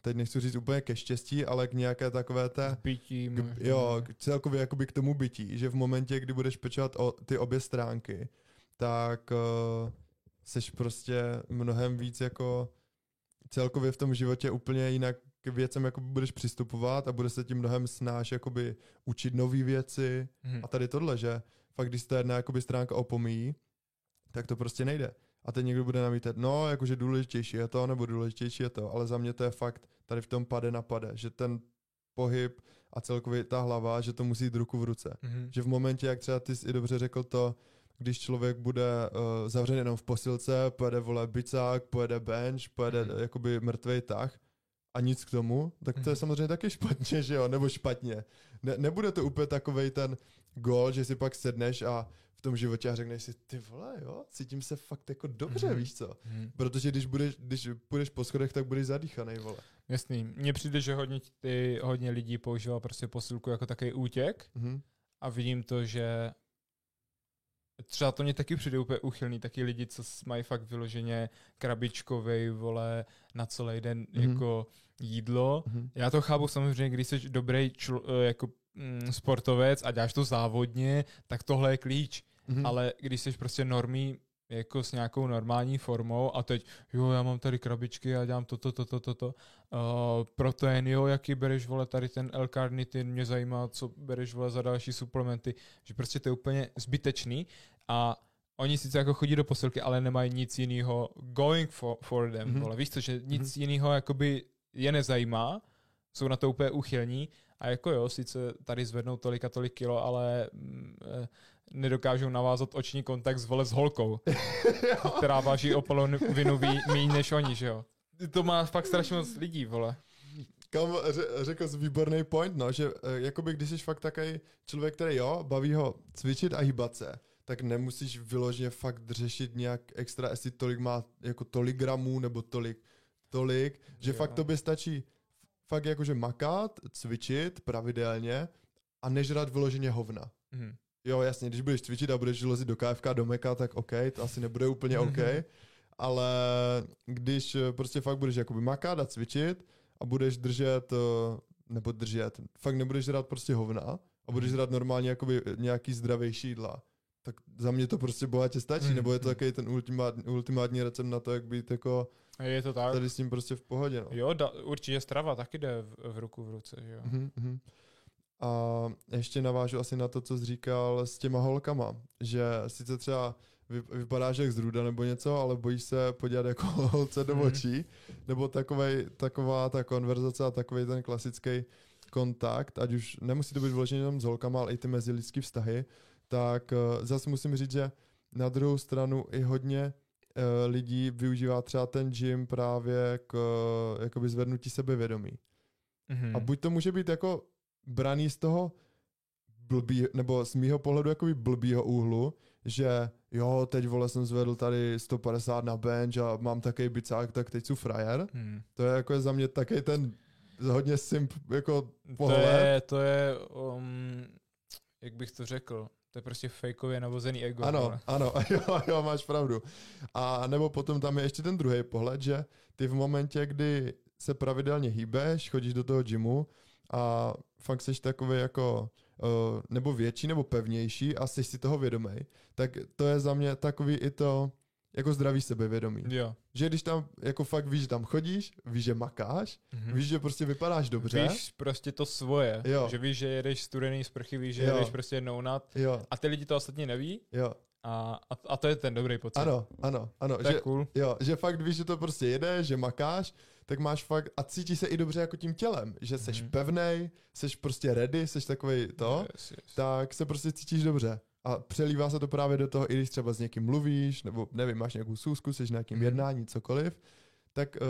teď nechci říct úplně ke štěstí, ale k nějaké takové té... Bytí. K, jo, celkově jakoby k tomu bytí, že v momentě, kdy budeš pečovat o ty obě stránky, tak uh, seš prostě mnohem víc jako celkově v tom životě úplně jinak k věcem jakoby budeš přistupovat a bude se tím mnohem snáš jakoby učit nové věci hmm. a tady tohle, že fakt když se ta jedna jakoby stránka opomíjí, tak to prostě nejde. A teď někdo bude namítat, no, jakože důležitější je to, nebo důležitější je to, ale za mě to je fakt tady v tom pade na pade, že ten pohyb a celkově ta hlava, že to musí jít ruku v ruce. Mm-hmm. Že v momentě, jak třeba ty jsi i dobře řekl to, když člověk bude uh, zavřen jenom v posilce, pojede vole bicák, pojede bench, pojede mm-hmm. jakoby mrtvej tah a nic k tomu, tak to je mm-hmm. samozřejmě taky špatně, že jo, nebo špatně. Ne, nebude to úplně takovej ten gól, že si pak sedneš a v tom životě a řekneš si, ty vole, jo, cítím se fakt jako dobře, mm-hmm. víš co? Mm-hmm. Protože když budeš, když půjdeš po schodech, tak budeš zadýchanej, vole. Jasný. Mně přijde, že hodně, ty, hodně lidí používá prostě posilku jako takový útěk mm-hmm. a vidím to, že třeba to mě taky přijde úplně uchylný, taky lidi, co mají fakt vyloženě krabičkovej, vole, na celý den mm-hmm. jako jídlo. Mm-hmm. Já to chápu samozřejmě, když jsi dobrý čl- jako sportovec a děláš to závodně, tak tohle je klíč. Mm-hmm. Ale když jsi prostě normý, jako s nějakou normální formou a teď, jo, já mám tady krabičky a dělám toto, toto, toto, uh, protein, jo, jaký bereš, vole, tady ten L-karnitin, mě zajímá, co bereš, vole, za další suplementy, že prostě to je úplně zbytečný a oni sice jako chodí do posilky, ale nemají nic jiného going for, for them, mm-hmm. vole, víš co, že nic mm-hmm. jiného jakoby je nezajímá, jsou na to úplně uchylní a jako jo, sice tady zvednou tolik a tolik kilo, ale mm, nedokážou navázat oční kontakt s vole s holkou, která váží o polovinu míň než oni, že jo. To má fakt strašně moc lidí, vole. Kam řekl jsi výborný point, no, že jakoby když jsi fakt takový člověk, který jo, baví ho cvičit a hýbat se, tak nemusíš vyloženě fakt řešit nějak extra, jestli tolik má jako tolik gramů nebo tolik, tolik, že jo. Fakt tobě stačí fakt jakože makat, cvičit pravidelně a nežrat vyloženě hovna. Mhm. Jo, jasně, když budeš cvičit a budeš lozit do K F K, do Meka, tak OK, to asi nebude úplně OK, mm-hmm. ale když prostě fakt budeš jakoby makat a cvičit a budeš držet, nebo držet, fakt nebudeš žrát prostě hovna a budeš žrát normálně jakoby nějaký zdravější jídla, tak za mě to prostě bohatě stačí, mm-hmm. nebo je to takový ten ultimátní, ultimátní recept na to, jak být jako je to tak. Tady s tím prostě v pohodě. No. Jo, da, určitě strava taky jde v, v ruku v ruce, že jo. Mm-hmm. A ještě navážu asi na to, co jsi říkal s těma holkama, že sice třeba vypadáš jak zrůda nebo něco, ale bojíš se podívat jako holce do očí, nebo takovej, taková ta konverzace a takový ten klasický kontakt, ať už nemusí to být vložený jenom s holkama, ale i ty mezilidský vztahy, tak zase musím říct, že na druhou stranu i hodně lidí využívá třeba ten gym právě k jakoby zvednutí sebevědomí. Mm-hmm. A buď to může být jako braný z toho blbý, nebo z mýho pohledu jakoby blbýho úhlu, že jo, teď vole jsem zvedl tady sto padesát na bench a mám takový bicák, tak teď jsou frajer. Hmm. To je jako za mě takový ten hodně simp jako pohled. To je, to je um, jak bych to řekl, to je prostě fejkově navozený ego. Ano, ale. ano, jo, jo, máš pravdu. A nebo potom tam je ještě ten druhý pohled, že ty v momentě, kdy se pravidelně hýbeš, chodíš do toho gymu a fakt jsi takový jako uh, nebo větší, nebo pevnější a jsi si toho vědomej, tak to je za mě takový i to jako zdravý sebevědomí. Jo. Že když tam jako fakt víš, že tam chodíš, víš, že makáš, mm-hmm. víš, že prostě vypadáš dobře. Víš prostě to svoje. Jo. Že víš, že jedeš studený sprchy, víš, že jo. jedeš prostě nounat. Jo. A ty lidi to ostatně neví. Jo. A, a to je ten dobrý pocit. Ano, ano, ano. To že, je cool. Jo, že fakt víš, že to prostě jedeš, že makáš, tak máš fakt a cítíš se i dobře jako tím tělem, že seš mm-hmm. pevnej, seš prostě ready, seš takovej to, yes, yes. tak se prostě cítíš dobře. A přelívá se to právě do toho, i když třeba s někým mluvíš, nebo nevím, máš nějakou sůzku, seš na nějakým mm-hmm. jednání, cokoliv, tak uh,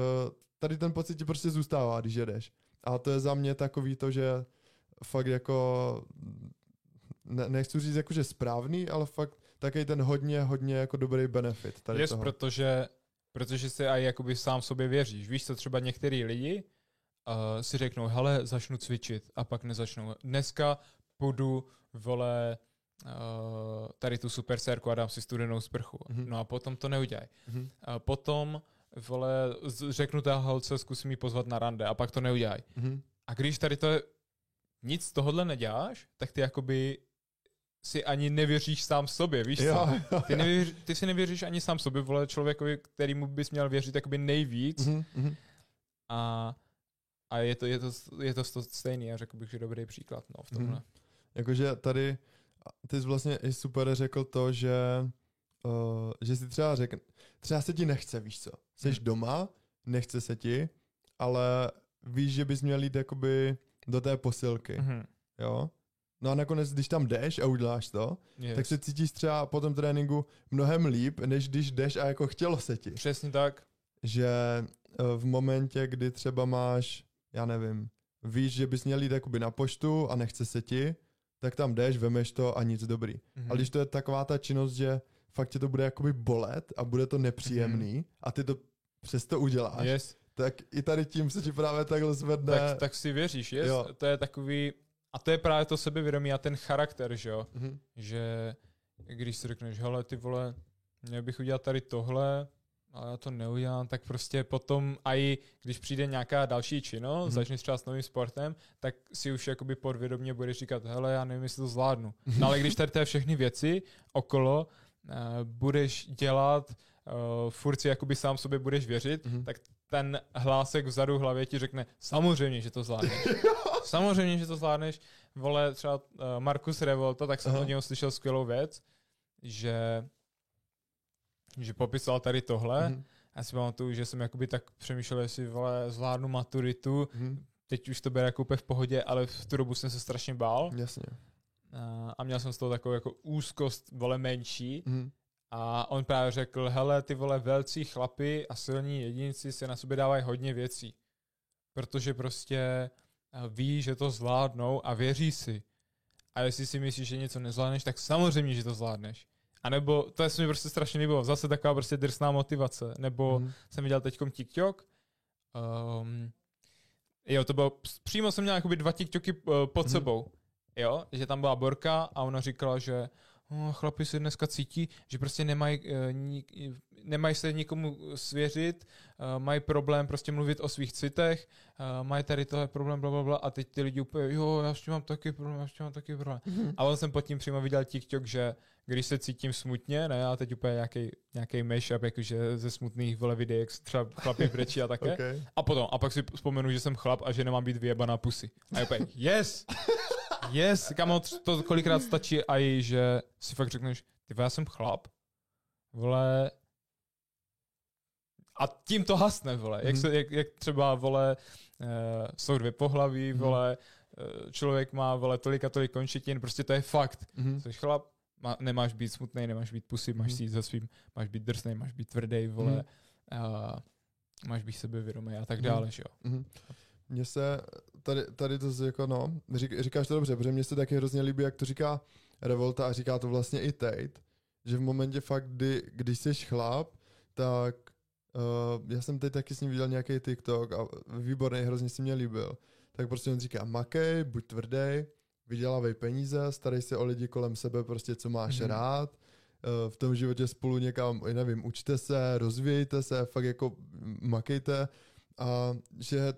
tady ten pocit ti prostě zůstává, když jedeš. A to je za mě takový to, že fakt jako, ne, nechci říct jako, že správný, ale fakt taky ten hodně, hodně jako dobrý benefit tady yes, toho. protože Protože si aj jakoby sám sobě věříš. Víš co, třeba některý lidi uh, si řeknou, hele, začnu cvičit a pak nezačnou. Dneska půjdu, vole, uh, tady tu super sérku a dám si studenou sprchu. Mm-hmm. No a potom to neudělají. Mm-hmm. A potom, vole, řeknu té holce, zkusím ji pozvat na rande a pak to neudělají. Mm-hmm. A když tady to je, nic z tohohle neděláš, tak ty jakoby si ani nevěříš sám sobě, víš jo, co? Ty, nevěř, ty si nevěříš ani sám sobě, vole, člověkovi, kterýmu bys měl věřit jakoby nejvíc. Mm-hmm. A, a je to, je to, je to stejný, já řekl bych, že dobrý příklad, no, v tomhle. Mm. Jakože tady, ty jsi vlastně i super řekl to, že, uh, že si třeba řekne, třeba se ti nechce, víš co? Jsi mm. doma, nechce se ti, ale víš, že bys měl jít jakoby do té posilky, mm-hmm. jo? No a nakonec, když tam jdeš a uděláš to, yes. tak se cítíš třeba po tom tréninku mnohem líp, než když jdeš a jako chtělo se ti. Přesně tak. Že v momentě, kdy třeba máš, já nevím, víš, že bys měl jít jakoby na poštu a nechce se ti, tak tam jdeš, vemeš to a nic dobrý. Mm-hmm. Ale když to je taková ta činnost, že fakt tě to bude jakoby bolet a bude to nepříjemný mm-hmm. a ty to přesto uděláš, yes. tak i tady tím se ti právě takhle zvedne. Tak, tak si věříš, yes? To je takový... A to je právě to sebevědomí a ten charakter, že jo? Mm-hmm. Že když si řekneš, hele, ty vole, měl bych udělat tady tohle, ale já to neudělám, tak prostě potom, a i když přijde nějaká další činnost, mm-hmm. začneš třeba s novým sportem, tak si už jakoby podvědomě budeš říkat, hele, já nevím, jestli to zvládnu. No ale když tady ty všechny věci okolo uh, budeš dělat, uh, furt si jakoby sám sobě budeš věřit, mm-hmm. tak ten hlásek vzadu v hlavě ti řekne, samozřejmě, že to zvládneš. Samozřejmě, že to zvládneš, vole, třeba uh, Markus Revolta, tak jsem od něho slyšel skvělou věc, že, že popisoval tady tohle. Mm-hmm. Já si pamatuju, že jsem jakoby tak přemýšlel, jestli, vole, zvládnu maturitu, mm-hmm. teď už to bude jako úplně v pohodě, ale v tu dobu jsem se strašně bál. Jasně. Uh, a měl jsem z toho takovou jako úzkost, vole, menší. Mm-hmm. A on právě řekl, hele, ty, vole, velcí chlapi a silní jedinci se na sobě dávají hodně věcí. protože prostě ví, že to zvládnou a věří si. A jestli si myslíš, že něco nezvládneš, tak samozřejmě, že to zvládneš. A nebo, to je se mi prostě strašně líbilo, zase taková prostě drsná motivace. Nebo hmm. jsem viděl teďkom TikTok, um, jo, to bylo, přímo jsem měl jakoby dva TikToky uh, pod hmm. sebou, jo, že tam byla Borka a ona říkala, že oh, chlapi se dneska cítí, že prostě nemají uh, nemaj se nikomu svěřit, uh, mají problém prostě mluvit o svých citech, uh, mají tady tohle problém, blablabla, a teď ty lidi úplně, jo, já ještě mám taky problém, já ještě mám taky problém. Hmm. A on jsem pod tím přímo viděl TikTok, že když se cítím smutně, ne, a teď úplně nějaký, nějaký mashup, jakože ze smutných vole videí, třeba chlapí brečí a také. Okay. A potom, a pak si vzpomenu, že jsem chlap a že nemám být vyjebaná pusy. A je úplně, yes! Yes, kamo, to kolikrát stačí aj, že si fakt řekneš, ty já jsem chlap, vole, a tím to hasne, vole, jak, se, jak, jak třeba, vole, uh, jsou dvě pohlaví, vole, uh, člověk má, vole, tolik a tolik končetin, prostě to je fakt, mm-hmm. jsi chlap, má, nemáš být smutnej, nemáš být pusy, máš mm-hmm. si jít za svým, máš být drsnej, máš být tvrdej, vole, mm-hmm. uh, máš být sebevědomý a tak dále, že jo. Mm-hmm. Mně se, tady, tady to je jako no, říkáš to dobře, protože mně se taky hrozně líbí, jak to říká Revolta a říká to vlastně i Tate, že v momentě fakt, kdy, když jsi chlap, tak uh, já jsem teď taky s ním viděl nějaký TikTok a výborný, hrozně si mě líbil. Tak prostě on říká, makej, buď tvrdej, vydělávej peníze, starej se o lidi kolem sebe, prostě co máš hmm. rád, uh, v tom životě spolu někam, nevím, učte se, rozvíjejte se, fakt jako makejte a že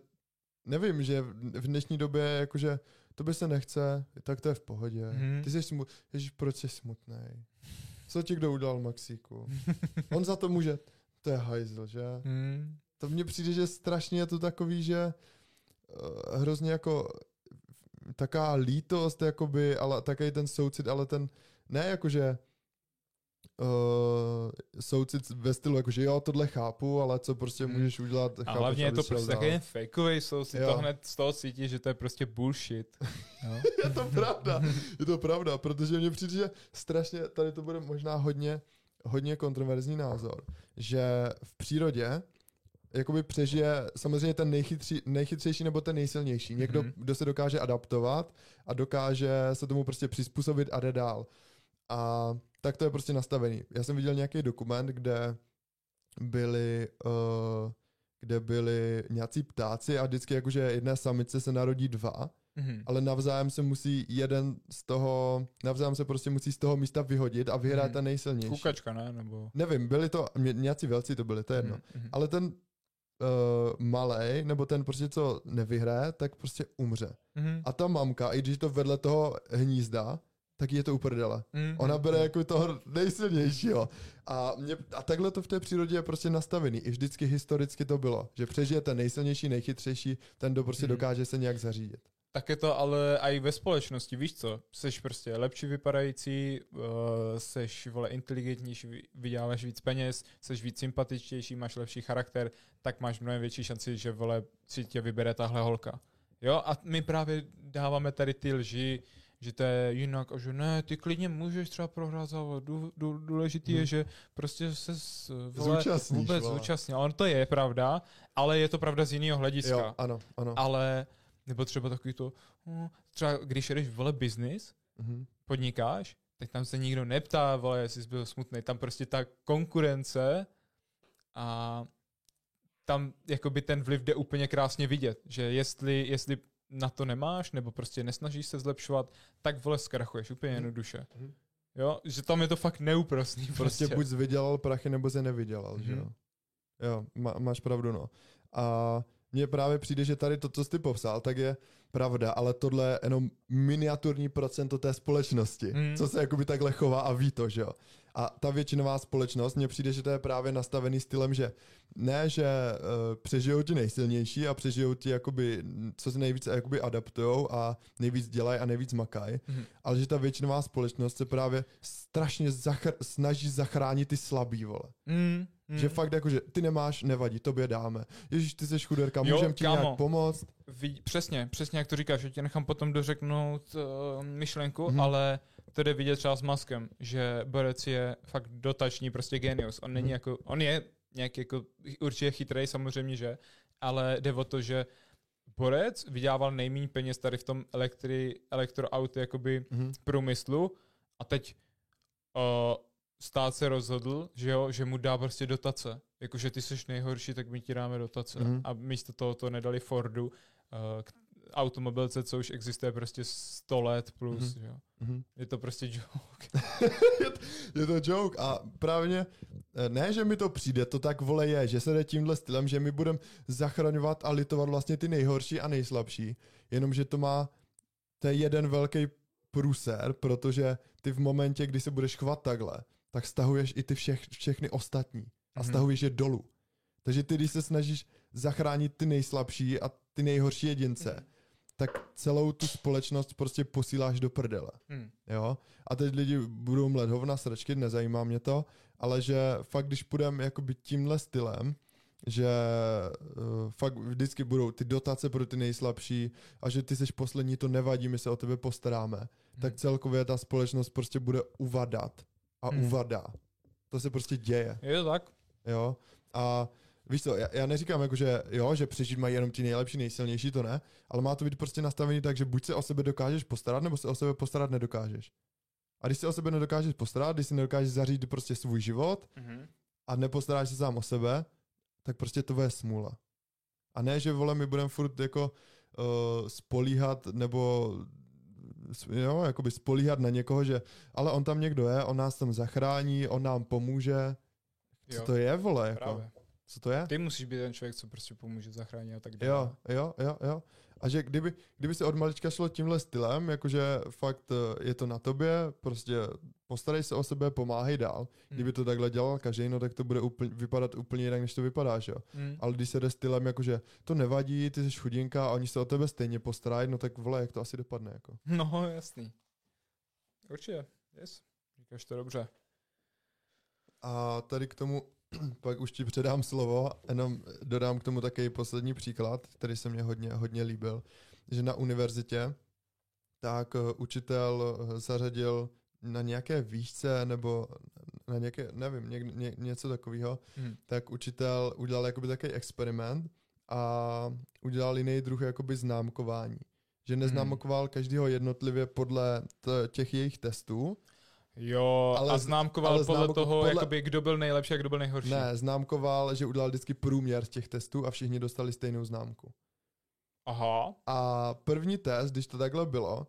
nevím, že v dnešní době jakože tobě se nechce, tak to je v pohodě. Hmm. Ty jsi smutný. Ježiš, proč jsi smutnej? Co ti kdo udělal Maxíku? On za to může. To je hajzl, že? Hmm. To mně přijde, že strašně je to takový, že uh, hrozně jako taká lítost, jakoby, ale takový ten soucit, ale ten ne jakože Uh, soucit ve stylu, jakože jo, tohle chápu, ale co prostě můžeš udělat. A hlavně je to prostě takový ten fejkovej soucit, to hned z toho cítíš, že to je prostě bullshit. No. Je to pravda, je to pravda, protože mně přijde, že strašně, tady to bude možná hodně, hodně kontroverzní názor, že v přírodě jakoby přežije samozřejmě ten nejchytří, nejchytřejší nebo ten nejsilnější. Někdo, hmm. kdo se dokáže adaptovat a dokáže se tomu prostě přizpůsobit a jde dál. A tak to je prostě nastavený. Já jsem viděl nějaký dokument, kde byli, uh, kde byli nějací ptáci a vždycky jakože jedné samice se narodí dva, mm-hmm. ale navzájem se musí jeden z toho, navzájem se prostě musí z toho místa vyhodit a vyhrát mm. ten nejsilnější. Kukačka, ne? Nebo... Nevím, byli to, nějací velcí to byli, to je jedno. Mm-hmm. Ale ten uh, malej, nebo ten prostě co nevyhraje, tak prostě umře. Mm-hmm. A ta mamka, i když to vedle toho hnízda, tak je to uprdele. Mm, Ona bere mm. jako toho nejsilnějšího. A, mě, a takhle to v té přírodě je prostě nastavený. I vždycky historicky to bylo. Že přežije ten nejsilnější, nejchytřejší, ten do prostě mm. dokáže se nějak zařídit. Tak je to ale i ve společnosti, víš co? Seš prostě lepší vypadající, seš vole inteligentnější, vyděláváš víc peněz, seš víc sympatičtější, máš lepší charakter, tak máš mnohem větší šanci, že vole si tě vybere tahle holka. Jo? A my právě dáváme tady ty lži, že to je jinak a že ne, ty klidně můžeš třeba prohrát závod. Dů, dů, důležitý hmm. je, že prostě se vole, zúčastníš, vůbec vole. zúčastnil. On to je pravda, ale je to pravda z jiného hlediska. Jo, ano, ano. Ale nebo třeba takový to, třeba když jdeš vole business, hmm. podnikáš, tak tam se nikdo neptá, vole, jestli jsi byl smutný. Tam prostě ta konkurence a tam jakoby ten vliv jde úplně krásně vidět, že jestli, jestli na to nemáš, nebo prostě nesnažíš se zlepšovat, tak vole zkrachuješ úplně jednoduše. Mm. Jo? Že tam je to fakt neúprostný. Prostě, prostě buď jsi vydělal prachy, nebo se nevydělal. Mm. Že jo, jo má, máš pravdu, no. A mně právě přijde, že tady to, co jsi popsal, tak je pravda, ale tohle je jenom miniaturní procento té společnosti, mm. co se jakoby takhle chová a ví to, že jo. A ta většinová společnost, mně přijde, že to je právě nastavený stylem, že ne, že uh, přežijou ti nejsilnější a přežijou ti jakoby, co se nejvíc jakoby adaptujou a nejvíc dělají a nejvíc makají, mm. ale že ta většinová společnost se právě strašně zachr- snaží zachránit ty slabý, vole. Mm. Mm. Že fakt jakože ty nemáš, nevadí, tobě dáme. Ježíš, ty seš chuderka, můžem ti nějak pomoct. Ví, přesně, přesně jak to říkáš, že tě nechám potom dořeknout uh, myšlenku, mm. ale to jde vidět třeba s Maskem, že Borec je fakt dotační prostě genius. On není mm. jako, on je nějak jako určitě chytrý, samozřejmě, že, ale jde o to, že borec vydělával nejméně peněz tady v tom elektri, elektroauty jakoby mm-hmm. průmyslu a teď uh, stát se rozhodl, že jo, že mu dá prostě dotace. Jakože ty jsi nejhorší, tak my ti dáme dotace. Mm-hmm. A místo toho to nedali Fordu, uh, k automobilce, co už existuje prostě sto let plus. Mm-hmm. Jo. Mm-hmm. Je to prostě joke. Je to joke a právě ne, že mi to přijde, to tak vole je, že se jde tímhle stylem, že my budeme zachraňovat a litovat vlastně ty nejhorší a nejslabší, jenomže to má ten jeden velký průser, protože ty v momentě, kdy se budeš chvat takhle, tak stahuješ i ty všech, všechny ostatní a stahuješ je dolů. Takže ty, když se snažíš zachránit ty nejslabší a ty nejhorší jedince, tak celou tu společnost prostě posíláš do prdele. Hmm. Jo? A teď lidi budou mlet hovna, sračky, nezajímá mě to, ale že fakt, když půjdeme jakoby tímhle stylem, že uh, fakt vždycky budou ty dotace pro ty nejslabší a že ty seš poslední, to nevadí, my se o tebe postaráme, hmm. tak celkově ta společnost prostě bude uvadat a hmm. uvadá. To se prostě děje. Je to tak. Jo? A víš co, já, já neříkám, jako, že, jo, že přežít mají jenom ti nejlepší, nejsilnější, to ne, ale má to být prostě nastavený tak, že buď se o sebe dokážeš postarat, nebo se o sebe postarat nedokážeš. A když se o sebe nedokážeš postarat, když si nedokážeš zařídit prostě svůj život mm-hmm. a nepostaráš se sám o sebe, tak prostě to je smůla. A ne, že vole, my budeme furt jako uh, spolíhat nebo jo, jakoby spolíhat na někoho, že ale on tam někdo je, on nás tam zachrání, on nám pomůže. Co jo, to je, vole, jako? Právě. Co to je? Ty musíš být ten člověk, co prostě pomůže zachránit a tak dále. Jo, jo, jo, jo. A že kdyby, kdyby se od malička šlo tímhle stylem, jakože fakt je to na tobě, prostě postarej se o sebe, pomáhej dál. Hmm. Kdyby to takhle dělal každý, no tak to bude úpl, vypadat úplně jinak, než to vypadáš, jo. Hmm. Ale když se jde stylem, jakože to nevadí, ty jsi chudinka a oni se o tebe stejně postarají, no tak vole, jak to asi dopadne, jako. No, jasný. Určitě, yes. Říkáš to dobře. A tady k tomu pak už ti předám slovo, jenom dodám k tomu taky poslední příklad, který se mně hodně, hodně líbil, že na univerzitě tak učitel zařadil na nějaké výšce nebo na nějaké, nevím, ně, ně, něco takového, hmm. tak učitel udělal jakoby takový experiment a udělal jiný druh jakoby známkování. Že neznámkoval hmm. každého jednotlivě podle t- těch jejich testů, jo, ale, a známkoval ale podle známko, toho, podle... jakoby, kdo byl nejlepší a kdo byl nejhorší. Ne, známkoval, že udělal vždycky průměr z těch testů a všichni dostali stejnou známku. Aha. A první test, když to takhle bylo,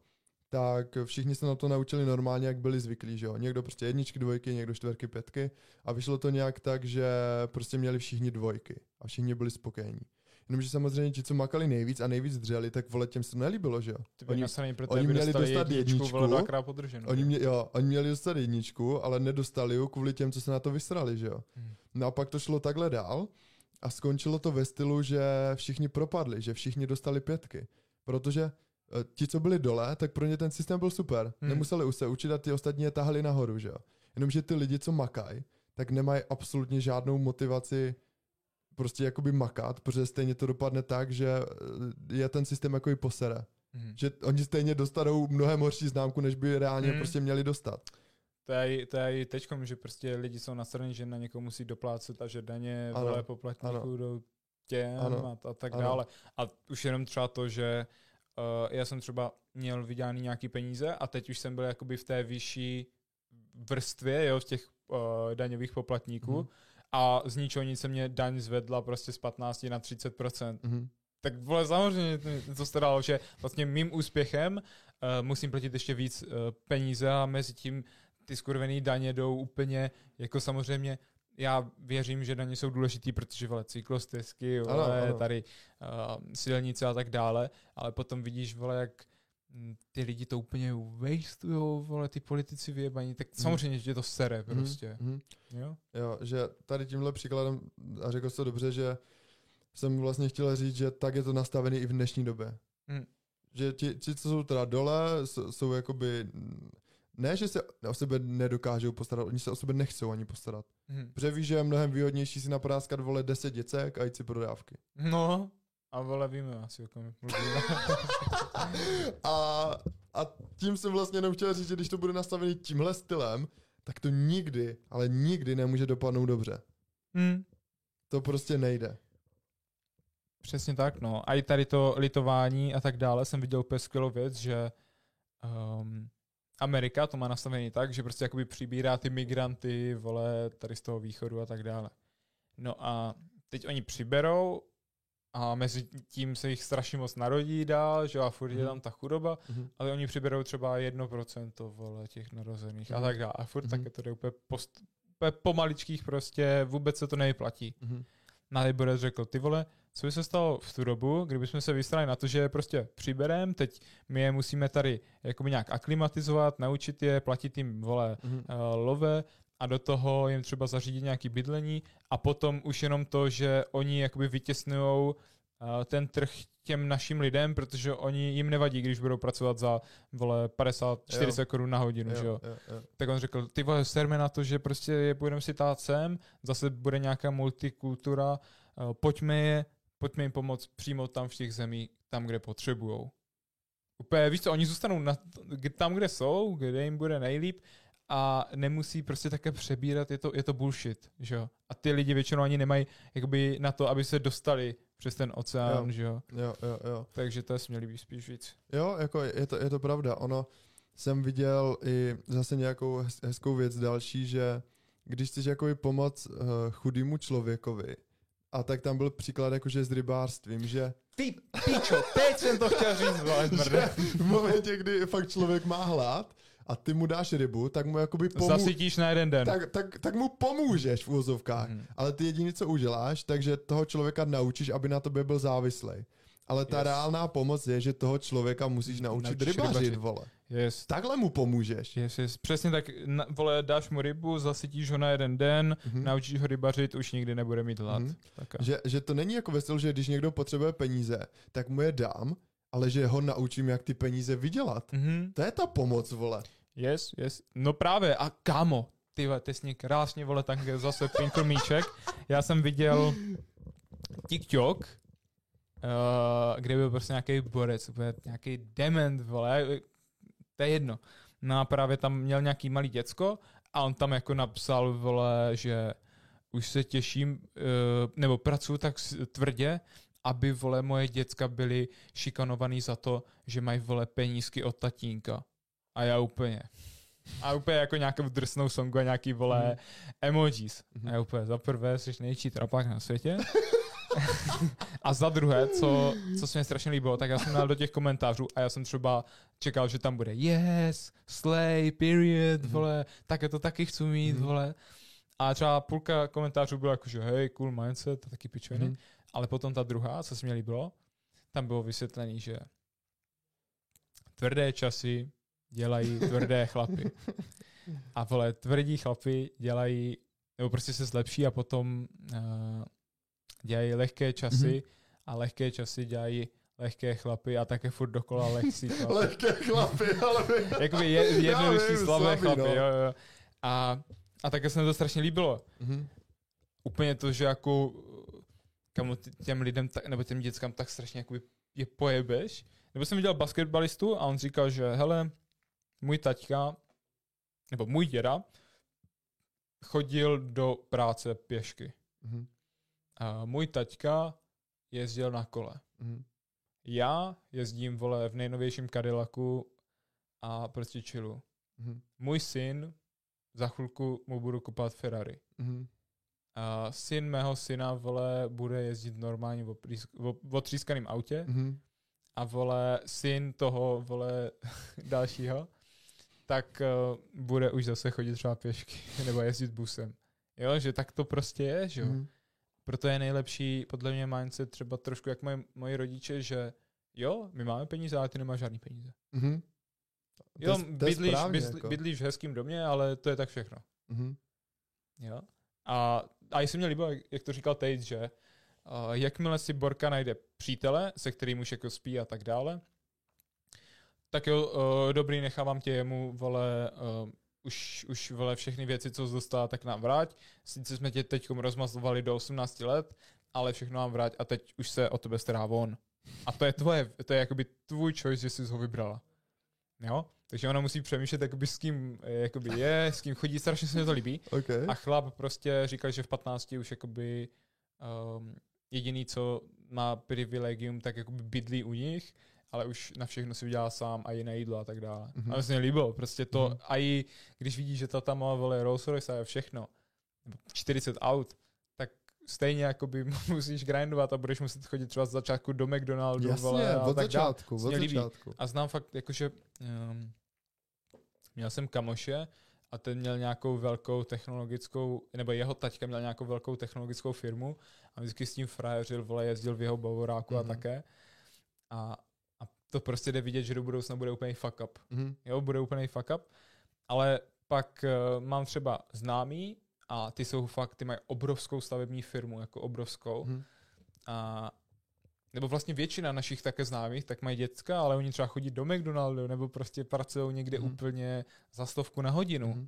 tak všichni se na to naučili normálně, jak byli zvyklí, že jo. Někdo prostě jedničky, dvojky, někdo čtverky, pětky a vyšlo to nějak tak, že prostě měli všichni dvojky a všichni byli spokojení. Jenomže samozřejmě ti, co makali nejvíc a nejvíc dřeli, tak vole, těm se to nelíbilo, že jo? Oni, oni měli dostat jedničku, oni, mě, jo, oni měli dostat jedničku, ale nedostali ju kvůli těm, co se na to vysrali, že jo? Hmm. No a pak to šlo takhle dál a skončilo to ve stylu, že všichni propadli, že všichni dostali pětky, protože ti, co byli dole, tak pro ně ten systém byl super, hmm. nemuseli už se učit a ty ostatní je tahali nahoru, že jo? Jenomže ty lidi, co makají, tak nemají absolutně žádnou motivaci prostě jakoby makat, protože stejně to dopadne tak, že je ten systém jako i posere. Mm. Že oni stejně dostanou mnohem horší známku, než by reálně mm. prostě měli dostat. To je, to je teďkom, že prostě lidi jsou nasraní, že na někoho musí doplácet a že daně vole poplatníků jdou těm ano. a tak dále. Ano. A už jenom třeba to, že uh, já jsem třeba měl vydělaný nějaký peníze a teď už jsem byl jakoby v té vyšší vrstvě, jo, v těch uh, daňových poplatníků. Mm. A z ničeho nic se mě daň zvedla prostě z patnáct na třicet procent. Mm-hmm. Tak vole, samozřejmě to se dalo, že vlastně mým úspěchem uh, musím platit ještě víc uh, peníze a mezi tím ty skurvený daně jdou úplně, jako samozřejmě já věřím, že daně jsou důležitý, protože vole cyklostezky, vole, ano, ano. tady uh, silnice a tak dále, ale potom vidíš, vole, jak ty lidi to úplně wastujou, vole, ty politici vyjebaní, tak samozřejmě, mm. že to sere prostě. Mm. Jo? Jo, že tady tímhle příkladem, a řekl jsi to dobře, že jsem vlastně chtěl říct, že tak je to nastavený i v dnešní době. Mm. Že ti, ti, co jsou teda dole, jsou, jsou jakoby, ne, že se o sebe nedokážou postarat, oni se o sebe nechcou ani postarat. Mm. Protože víš, že je mnohem výhodnější si napráskat, vole, deset děcek a jít si pro dávky. No, a vole, víme asi, o komu mluvíme. A, a tím jsem vlastně jenom chtěl říct, že když to bude nastavený tímhle stylem, tak to nikdy, ale nikdy nemůže dopadnout dobře. Mm. To prostě nejde. Přesně tak, no. A i tady to litování a tak dále jsem viděl úplně skvělou věc, že um, Amerika to má nastavený tak, že prostě jakoby přibírá ty migranty, vole, tady z toho východu a tak dále. No a teď oni přiberou a mezi tím se jich strašně moc narodí dál, že a furt je tam ta chudoba, mm-hmm. ale oni přiberou třeba jedno procento vole těch narozených mm-hmm. a tak dále. A furt mm-hmm. také to jde úplně, post, úplně pomaličkých prostě, vůbec se to nevyplatí. Mm-hmm. Naliborec řekl, ty vole, co by se stalo v tu dobu, kdybychom se vystrali na to, že prostě přiberem, teď my je musíme tady jakoby nějak aklimatizovat, naučit je, platit jim, vole, mm-hmm. uh, love a do toho jim třeba zařídit nějaké bydlení a potom už jenom to, že oni jakoby vytěsňujou uh, ten trh těm našim lidem, protože oni jim nevadí, když budou pracovat za, vole, padesát, čtyřicet korun na hodinu, jo, že jo. Jo, jo. Tak on řekl, ty vole, serme na to, že prostě je budeme si tát sem, zase bude nějaká multikultura, uh, pojďme je, pojďme jim pomoct přímo tam v těch zemích, tam, kde potřebujou. Úplně, víš co, oni zůstanou na, tam, kde jsou, kde jim bude nejlíp a nemusí prostě také přebírat, je to, je to bullshit, že jo. A ty lidi většinou ani nemají jakoby na to, aby se dostali přes ten oceán, jo, že jo. Jo, jo, jo. Takže to se mě líbí spíš víc. Jo, jako je to, je to pravda. Ono, jsem viděl i zase nějakou hezkou věc další, že když chceš jakoby pomoct uh, chudýmu člověkovi, a tak tam byl příklad jakože s rybářstvím, že... Ty pičo, teď jsem to chtěl říct, vole, mrde. V momentě, kdy fakt člověk má hlad a ty mu dáš rybu, tak mu jakoby pomůžeš. Zasytíš na jeden den. Tak, tak, tak mu pomůžeš v úvozovkách. Hmm. Ale ty jediné, co uděláš, takže toho člověka naučíš, aby na tobě byl závislej. Ale ta yes. reálná pomoc je, že toho člověka musíš naučit rybařit, vole. Yes. Takhle mu pomůžeš. Yes, yes. Přesně tak, na, vole, dáš mu rybu, zasytíš ho na jeden den, mm-hmm. naučíš ho rybařit, už nikdy nebude mít hlad. Mm-hmm. Že, že to není jako vesel, že když někdo potřebuje peníze, tak mu je dám, ale že ho naučím, jak ty peníze vydělat. Mm-hmm. To je ta pomoc, vole. Yes, yes. No právě, a kámo, ty, ty jsi mě krásně, vole, tak zase pinkl míček. Já jsem viděl TikTok, Uh, kde byl prostě nějaký borec, nějaký dement, vole, to je jedno. No a právě tam měl nějaký malý děcko a on tam jako napsal, vole, že už se těším, uh, nebo pracuji tak tvrdě, aby, vole, moje děcka byly šikanovaný za to, že mají, vole, penízky od tatínka. A já úplně... A úplně jako nějakou drsnou songu a nějaký, vole, mm. emojis. Mm. A já úplně, za prvé, jsi největší trapák na světě. A za druhé, co, co se mi strašně líbilo, tak já jsem dal do těch komentářů a já jsem třeba čekal, že tam bude yes, slay, period, vole, tak je to taky chci mít, mm. vole. A třeba půlka komentářů byla jako, že hej, cool mindset, taky pičoviny. Mm. Ale potom ta druhá, co se mi líbilo, tam bylo vysvětlený, že tvrdé časy dělají tvrdé chlapy. A vole, tvrdí chlapy dělají, nebo prostě se zlepší a potom... Uh, dělají lehké časy mm-hmm. a lehké časy dělají lehké chlapy a také furt dokola lehcí chlapy. Lehké chlapy, ale... Jakoby je, jednodušší slabé chlapy, no. jo, jo. A, a také se mi to strašně líbilo. Mm-hmm. Úplně to, že jako těm lidem, nebo těm dětskám tak strašně jakoby je pojebeš. Nebo jsem viděl basketbalistu a on říkal, že hele, můj taťka, nebo můj děda, chodil do práce pěšky. Mm-hmm. Uh, můj taťka jezdil na kole. Mm. Já jezdím, vole, v nejnovějším Cadillacu a prostě chillu. Mm. Můj syn, za chvilku mu budu kupovat Ferrari. Mm. Uh, syn mého syna, vole, bude jezdit normálně v oprýsk- otřískaném autě. Mm. A, vole, syn toho, vole, dalšího, tak uh, bude už zase chodit třeba pěšky nebo jezdit busem. Jo, že tak to prostě je, že jo. Mm. Proto je nejlepší, podle mě, mindset třeba trošku jak moje, moji rodiče, že jo, my máme peníze, ale ty nemáš žádný peníze. Mm-hmm. Jo, bydlíš, správně, bydlí, jako. bydlíš v hezkým domě, ale to je tak všechno. Mm-hmm. Jo. A, a jestli mě líbilo, jak to říkal Tate, že uh, jakmile si Borka najde přítele, se kterým už jako spí a tak dále, tak jo, uh, dobrý, nechávám tě jemu, vole... Uh, Už, už vole, všechny věci, co jsi dostala, tak nám vrať. Sice jsme tě teďkom rozmazlovali do osmnácti let, ale všechno nám vrať a teď už se o tebe stará on. A to je tvoje, to je jakoby tvůj choice, že jsi ho vybrala. Jo? Takže ona musí přemýšlet, jakoby s kým jakoby je, s kým chodí, strašně se mi to líbí. Okay. A chlap prostě říkal, že v patnácti už jakoby um, jediný, co má privilegium, tak jakoby bydlí u nich, ale už na všechno si udělá sám a i na jídlo a tak dále. Mm-hmm. A to se mi líbilo, prostě to, mm-hmm. a i když vidíš, že tata má vole Rolls Royce a všechno, čtyřicet aut, tak stejně jakoby musíš grindovat a budeš muset chodit třeba z začátku do McDonaldu. Jasně, vole, od, začátku, od začátku. A znám fakt, jakože um, měl jsem kamoše a ten měl nějakou velkou technologickou, nebo jeho taťka měl nějakou velkou technologickou firmu a vždycky s tím frajeřil, vole, jezdil v jeho bavoráku mm-hmm. a také. A to prostě jde vidět, že do budoucna bude úplný fuck up. Mm-hmm. Jo, bude úplný fuck up. Ale pak uh, mám třeba známý a ty jsou fakt, ty mají obrovskou stavební firmu, jako obrovskou. Mm-hmm. A, nebo vlastně většina našich také známých, tak mají děcka, ale oni třeba chodí do McDonaldu nebo prostě pracují někde mm-hmm. úplně za stovku na hodinu. Mm-hmm.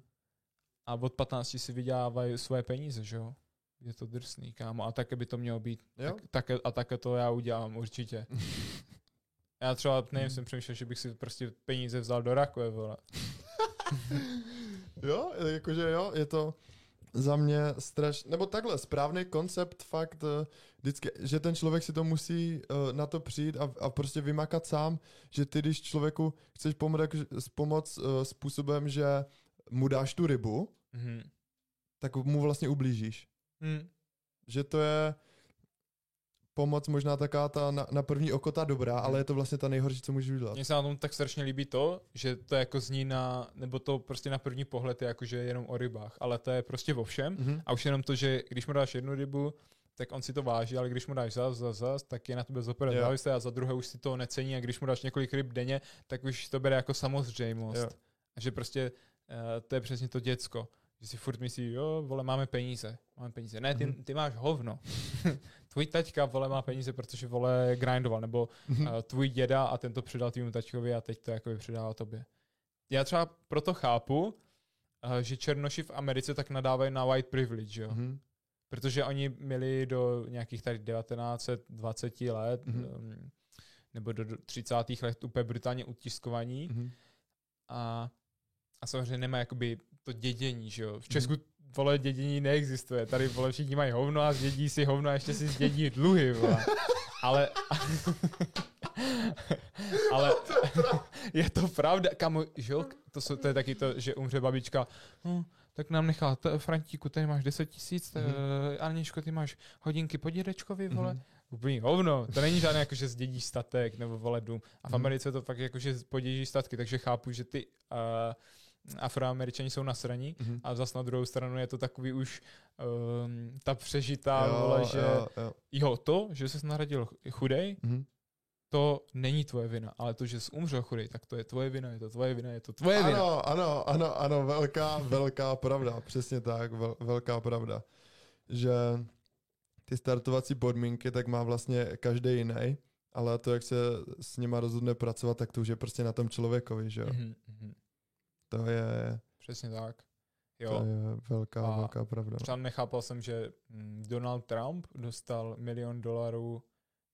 A od patnácti si vydělávají svoje peníze, že jo? Je to drsný, kámo. A také by to mělo být. Tak, tak, a také to já udělám určitě. Já třeba, nevím, jsem přemýšlel, že bych si prostě peníze vzal do rakve, vole. Jo, jakože jo, je to za mě strašně, nebo takhle, správný koncept fakt, vždycky, že ten člověk si to musí na to přijít a, a prostě vymakat sám, že ty, když člověku chceš pomoct, pomoct způsobem, že mu dáš tu rybu, mm. tak mu vlastně ublížíš. Mm. Že to je pomoc možná taká ta na, na první oko ta dobrá, ale je to vlastně ta nejhorší, co můžu udělat. Mně se na tom tak strašně líbí to, že to jako zní na, nebo to prostě na první pohled je jakože jenom o rybách, ale to je prostě o všem mm-hmm. a už jenom to, že když mu dáš jednu rybu, tak on si to váží, ale když mu dáš zas, zas, zas, tak je na tebe zoperat závislé a za druhé už si to necení a když mu dáš několik ryb denně, tak už to bere jako samozřejmost. Jo. A že prostě uh, to je přesně to děcko. Že si furt myslí, jo, vole, máme peníze. Máme peníze. Ne, ty, mm-hmm. ty máš hovno. Tvůj taťka, vole, má peníze, protože, vole, grindoval. Nebo mm-hmm. uh, tvůj děda a ten to předal tvýmu taťkovi a teď to jakoby předává tobě. Já třeba proto chápu, uh, že černoši v Americe tak nadávají na white privilege, jo. Mm-hmm. Protože oni měli do nějakých tady devatenáct dvacet let, mm-hmm. um, nebo do, do třicátých let úplně brutálně utiskovaní. Mm-hmm. A, a samozřejmě nemá jakoby to dědění, že jo. V Česku vole dědění neexistuje. Tady vole všichni mají hovno a zdědí si hovno a ještě si zdědí dluhy, vole. Ale... ale... je to pravda, kamo, žilk, to, jsou, to je taky to, že umře babička. Hm, tak nám nechá, t- Frantíku, tady máš deset tisíc, t- mm-hmm. Aničko, ty máš hodinky po dědečkovi, vole. Mm-hmm. Úplně hovno, to není žádné, jakože zdědíš statek nebo vole dům. A v Americe to fakt jakože podědíš statky, takže chápu, že ty... Uh, Afroameričani jsou nasraní mm-hmm. a zas na druhou stranu je to takový už um, ta přežitá jo, vole, že jo, jo. jo to, že ses nahradil chudej, mm-hmm. to není tvoje vina, ale to, že jsi umřel chudej, tak to je tvoje vina, je to tvoje vina, je to tvoje ano, vina. Ano, ano, ano, velká, velká pravda, přesně tak, vel, velká pravda, že ty startovací podmínky tak má vlastně každý jiný, ale to, jak se s nima rozhodne pracovat, tak to už je prostě na tom člověkovi, že jo. Mm-hmm. To je... Přesně tak. Jo. To je velká, a velká pravda. Třeba nechápal jsem, že Donald Trump dostal milion dolarů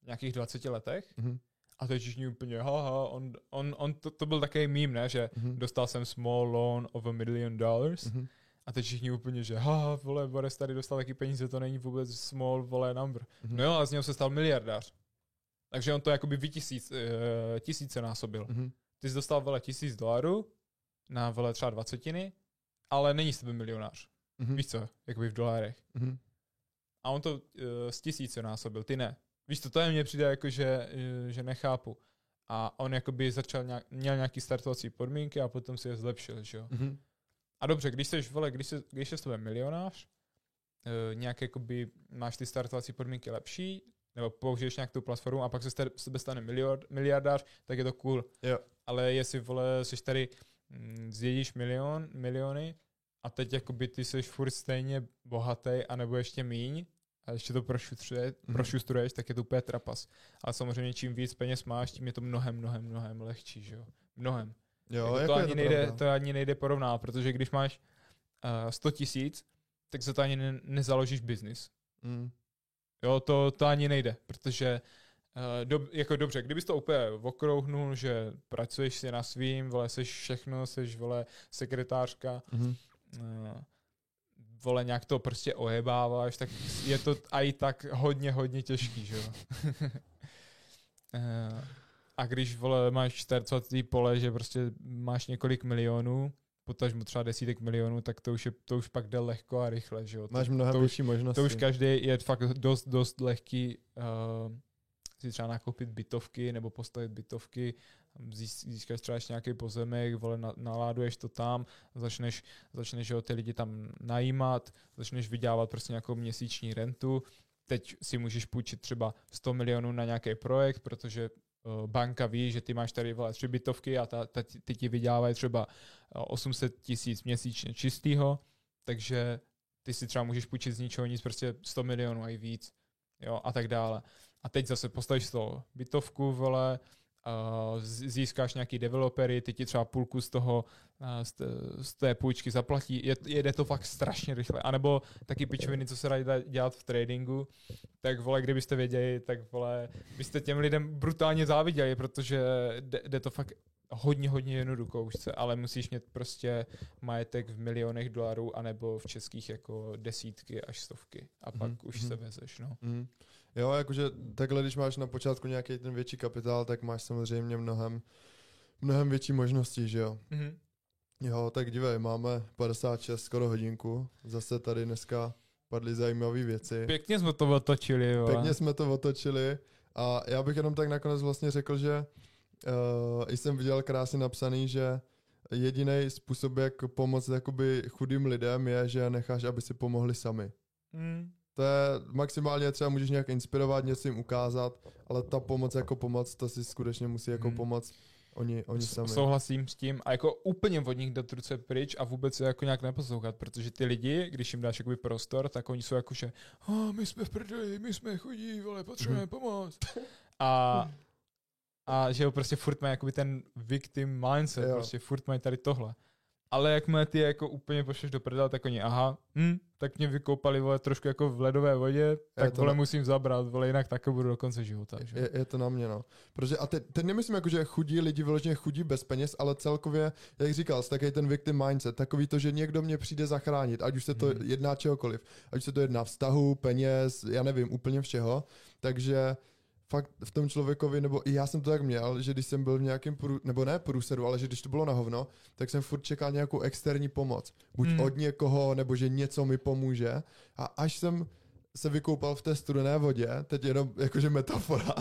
v nějakých dvaceti letech mm-hmm. a teď všichni úplně, haha, on, on, on to, to byl takový meme, ne, že mm-hmm. dostal jsem small loan of a million dollars mm-hmm. a teď všichni úplně, že haha, vole, Boris tady dostal taky peníze, to není vůbec small, vole, number. Mm-hmm. No jo, a z něho se stal miliardář. Takže on to jakoby vytisíc, uh, tisíce násobil. Mm-hmm. Ty jsi dostal, vole, tisíc dolarů, na vole třeba dvacetiny, ale není z tebe milionář. Mm-hmm. Víš co? Jakoby v dolárech. Mm-hmm. A on to uh, z tisíce násobil, ty ne. Víš co, to je mně přijde jako, že, že nechápu. A on jakoby začal nějak, měl nějaký startovací podmínky a potom si je zlepšil, že jo. Mm-hmm. A dobře, když jsi, vole, když jsi, když jsi z tebe milionář, uh, nějak jakoby máš ty startovací podmínky lepší, nebo použiješ nějak tu platformu a pak se z tebe stane miliard, miliardář, tak je to cool. Jo. Ale jestli, vole, jsi tady zjedíš milion, miliony a teď jakoby ty seš furt stejně bohatý anebo ještě míň a ještě to prošustruješ, mm-hmm. prošustruješ, tak je to úplně trapas. Ale samozřejmě čím víc peněz máš, tím je to mnohem, mnohem, mnohem lehčí, že jo? Mnohem. Jo, jako jako to, ani to, nejde, to ani nejde porovnávat, protože když máš uh, sto tisíc, tak se to ani ne- nezaložíš biznis. Mm. Jo, to, to ani nejde, protože Do, jako dobře, kdybys to úplně okrouhnul, že pracuješ si na svým, vole, seš všechno, seš, vole, sekretářka, mm-hmm. vole, nějak to prostě ojebáváš, tak je to aj tak hodně, hodně těžký, že jo. A když, vole, máš čtyřicátý pole, že prostě máš několik milionů, potažmo třeba desítek milionů, tak to už, je, to už pak jde lehko a rychle, že jo. Máš mnohem větší možnosti. To už každý je fakt dost, dost lehký uh, si třeba nakoupit bytovky nebo postavit bytovky, získáš třeba ještě nějaký pozemek, vole, naláduješ to tam, začneš, začneš jo, ty lidi tam najímat, začneš vydělávat prostě nějakou měsíční rentu. Teď si můžeš půjčit třeba sto milionů na nějaký projekt, protože banka ví, že ty máš tady vole tři bytovky a ta, ta, ty ti vydělávají třeba osm set tisíc měsíčně čistýho, takže ty si třeba můžeš půjčit z ničeho nic, prostě sto milionů a i víc, jo, a tak dále. A teď zase postavíš toho bytovku, vole, získáš nějaký developery, ty ti třeba půlku z toho, z té půjčky zaplatí, je, jede to fakt strašně rychle. A nebo taky pičoviny, co se dají dělat v tradingu, tak vole, kdybyste věděli, tak vole, byste těm lidem brutálně záviděli, protože jde to fakt hodně, hodně jednoduchou úžce, ale musíš mít prostě majetek v milionech dolarů, anebo v českých jako desítky až stovky. A pak mm-hmm. už se vezeš, no. Mm-hmm. Jo, jakože takhle, když máš na počátku nějaký ten větší kapitál, tak máš samozřejmě mnohem, mnohem větší možností, že jo? Mm-hmm. Jo, tak dívej, máme padesát šest skoro hodinku, zase tady dneska padly zajímavé věci. Pěkně jsme to otočili, jo. Pěkně jsme to otočili a já bych jenom tak nakonec vlastně řekl, že uh, jsem viděl krásně napsaný, že jediný způsob, jak pomoct jakoby chudým lidem, je, že necháš, aby si pomohli sami. Mm. To je maximálně třeba můžeš nějak inspirovat, něco jim ukázat, ale ta pomoc jako pomoc, to si skutečně musí jako hmm. pomoct oni, oni sami. Souhlasím s tím a jako úplně od nich dát ruce pryč a vůbec se jako nějak neposlouchat, protože ty lidi, když jim dáš jakoby prostor, tak oni jsou jako, že oh, my jsme v prdeli, my jsme chudí, vole, potřebujeme pomoct. A, a že jo, prostě furt mají jakoby ten victim mindset, jo. Prostě furt mají tady tohle. Ale jakmile ty jako úplně pošleš do prdele, tak oni, aha, hm, tak mě vykoupali, vole, trošku jako v ledové vodě, tak vole na... musím zabrat, vole, jinak taky budu do konce života. Že? Je, je to na mě, no. Protože, a teď, teď nemyslím, jako, že chudí lidi vyloženě chudí bez peněz, ale celkově, jak říkal, takový ten victim mindset, takový to, že někdo mě přijde zachránit, ať už se to hmm. jedná čehokoliv, ať už se to jedná vztahu, peněz, já nevím, úplně všeho, takže... Fakt v tom člověkovi, nebo i já jsem to tak měl, že když jsem byl v nějakém, prů, nebo ne průseru, ale že když to bylo na hovno, tak jsem furt čekal nějakou externí pomoc. Buď mm. od někoho, nebo že něco mi pomůže. A až jsem se vykoupal v té studené vodě, teď jenom jakože metafora,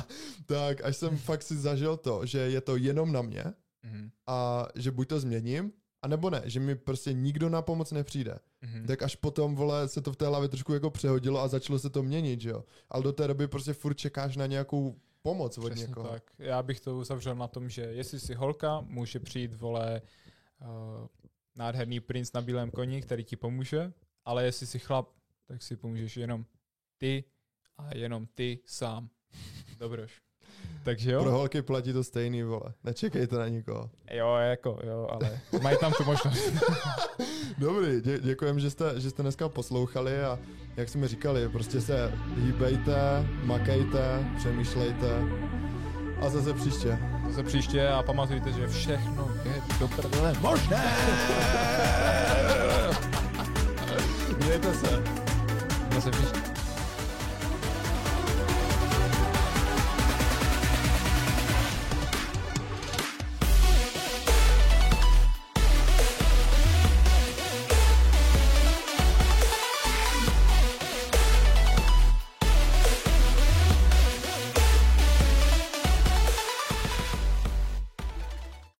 tak až jsem fakt si zažil to, že je to jenom na mě mm. a že buď to změním, a nebo ne, že mi prostě nikdo na pomoc nepřijde. Mm-hmm. Tak až potom, vole, se to v té hlavě trošku jako přehodilo a začalo se to měnit, že jo. Ale do té doby prostě furt čekáš na nějakou pomoc od Přesně někoho. Tak. Já bych to uzavřel na tom, že jestli si holka, může přijít, vole, uh, nádherný princ na bílém koni, který ti pomůže, ale jestli si chlap, tak si pomůžeš jenom ty a jenom ty sám. Dobroš. Takže jo. Pro holky platí to stejný, vole. Nečekejte na nikoho. Jo, jako, jo, ale mají tam tu možnost. Dobrý, dě, děkujem, že jste, že jste dneska poslouchali a jak jsme říkali, prostě se hýbejte, makejte, přemýšlejte a zase příště. Zase příště a pamatujte, že všechno je do prdele možné. Mějte se. Zase příště.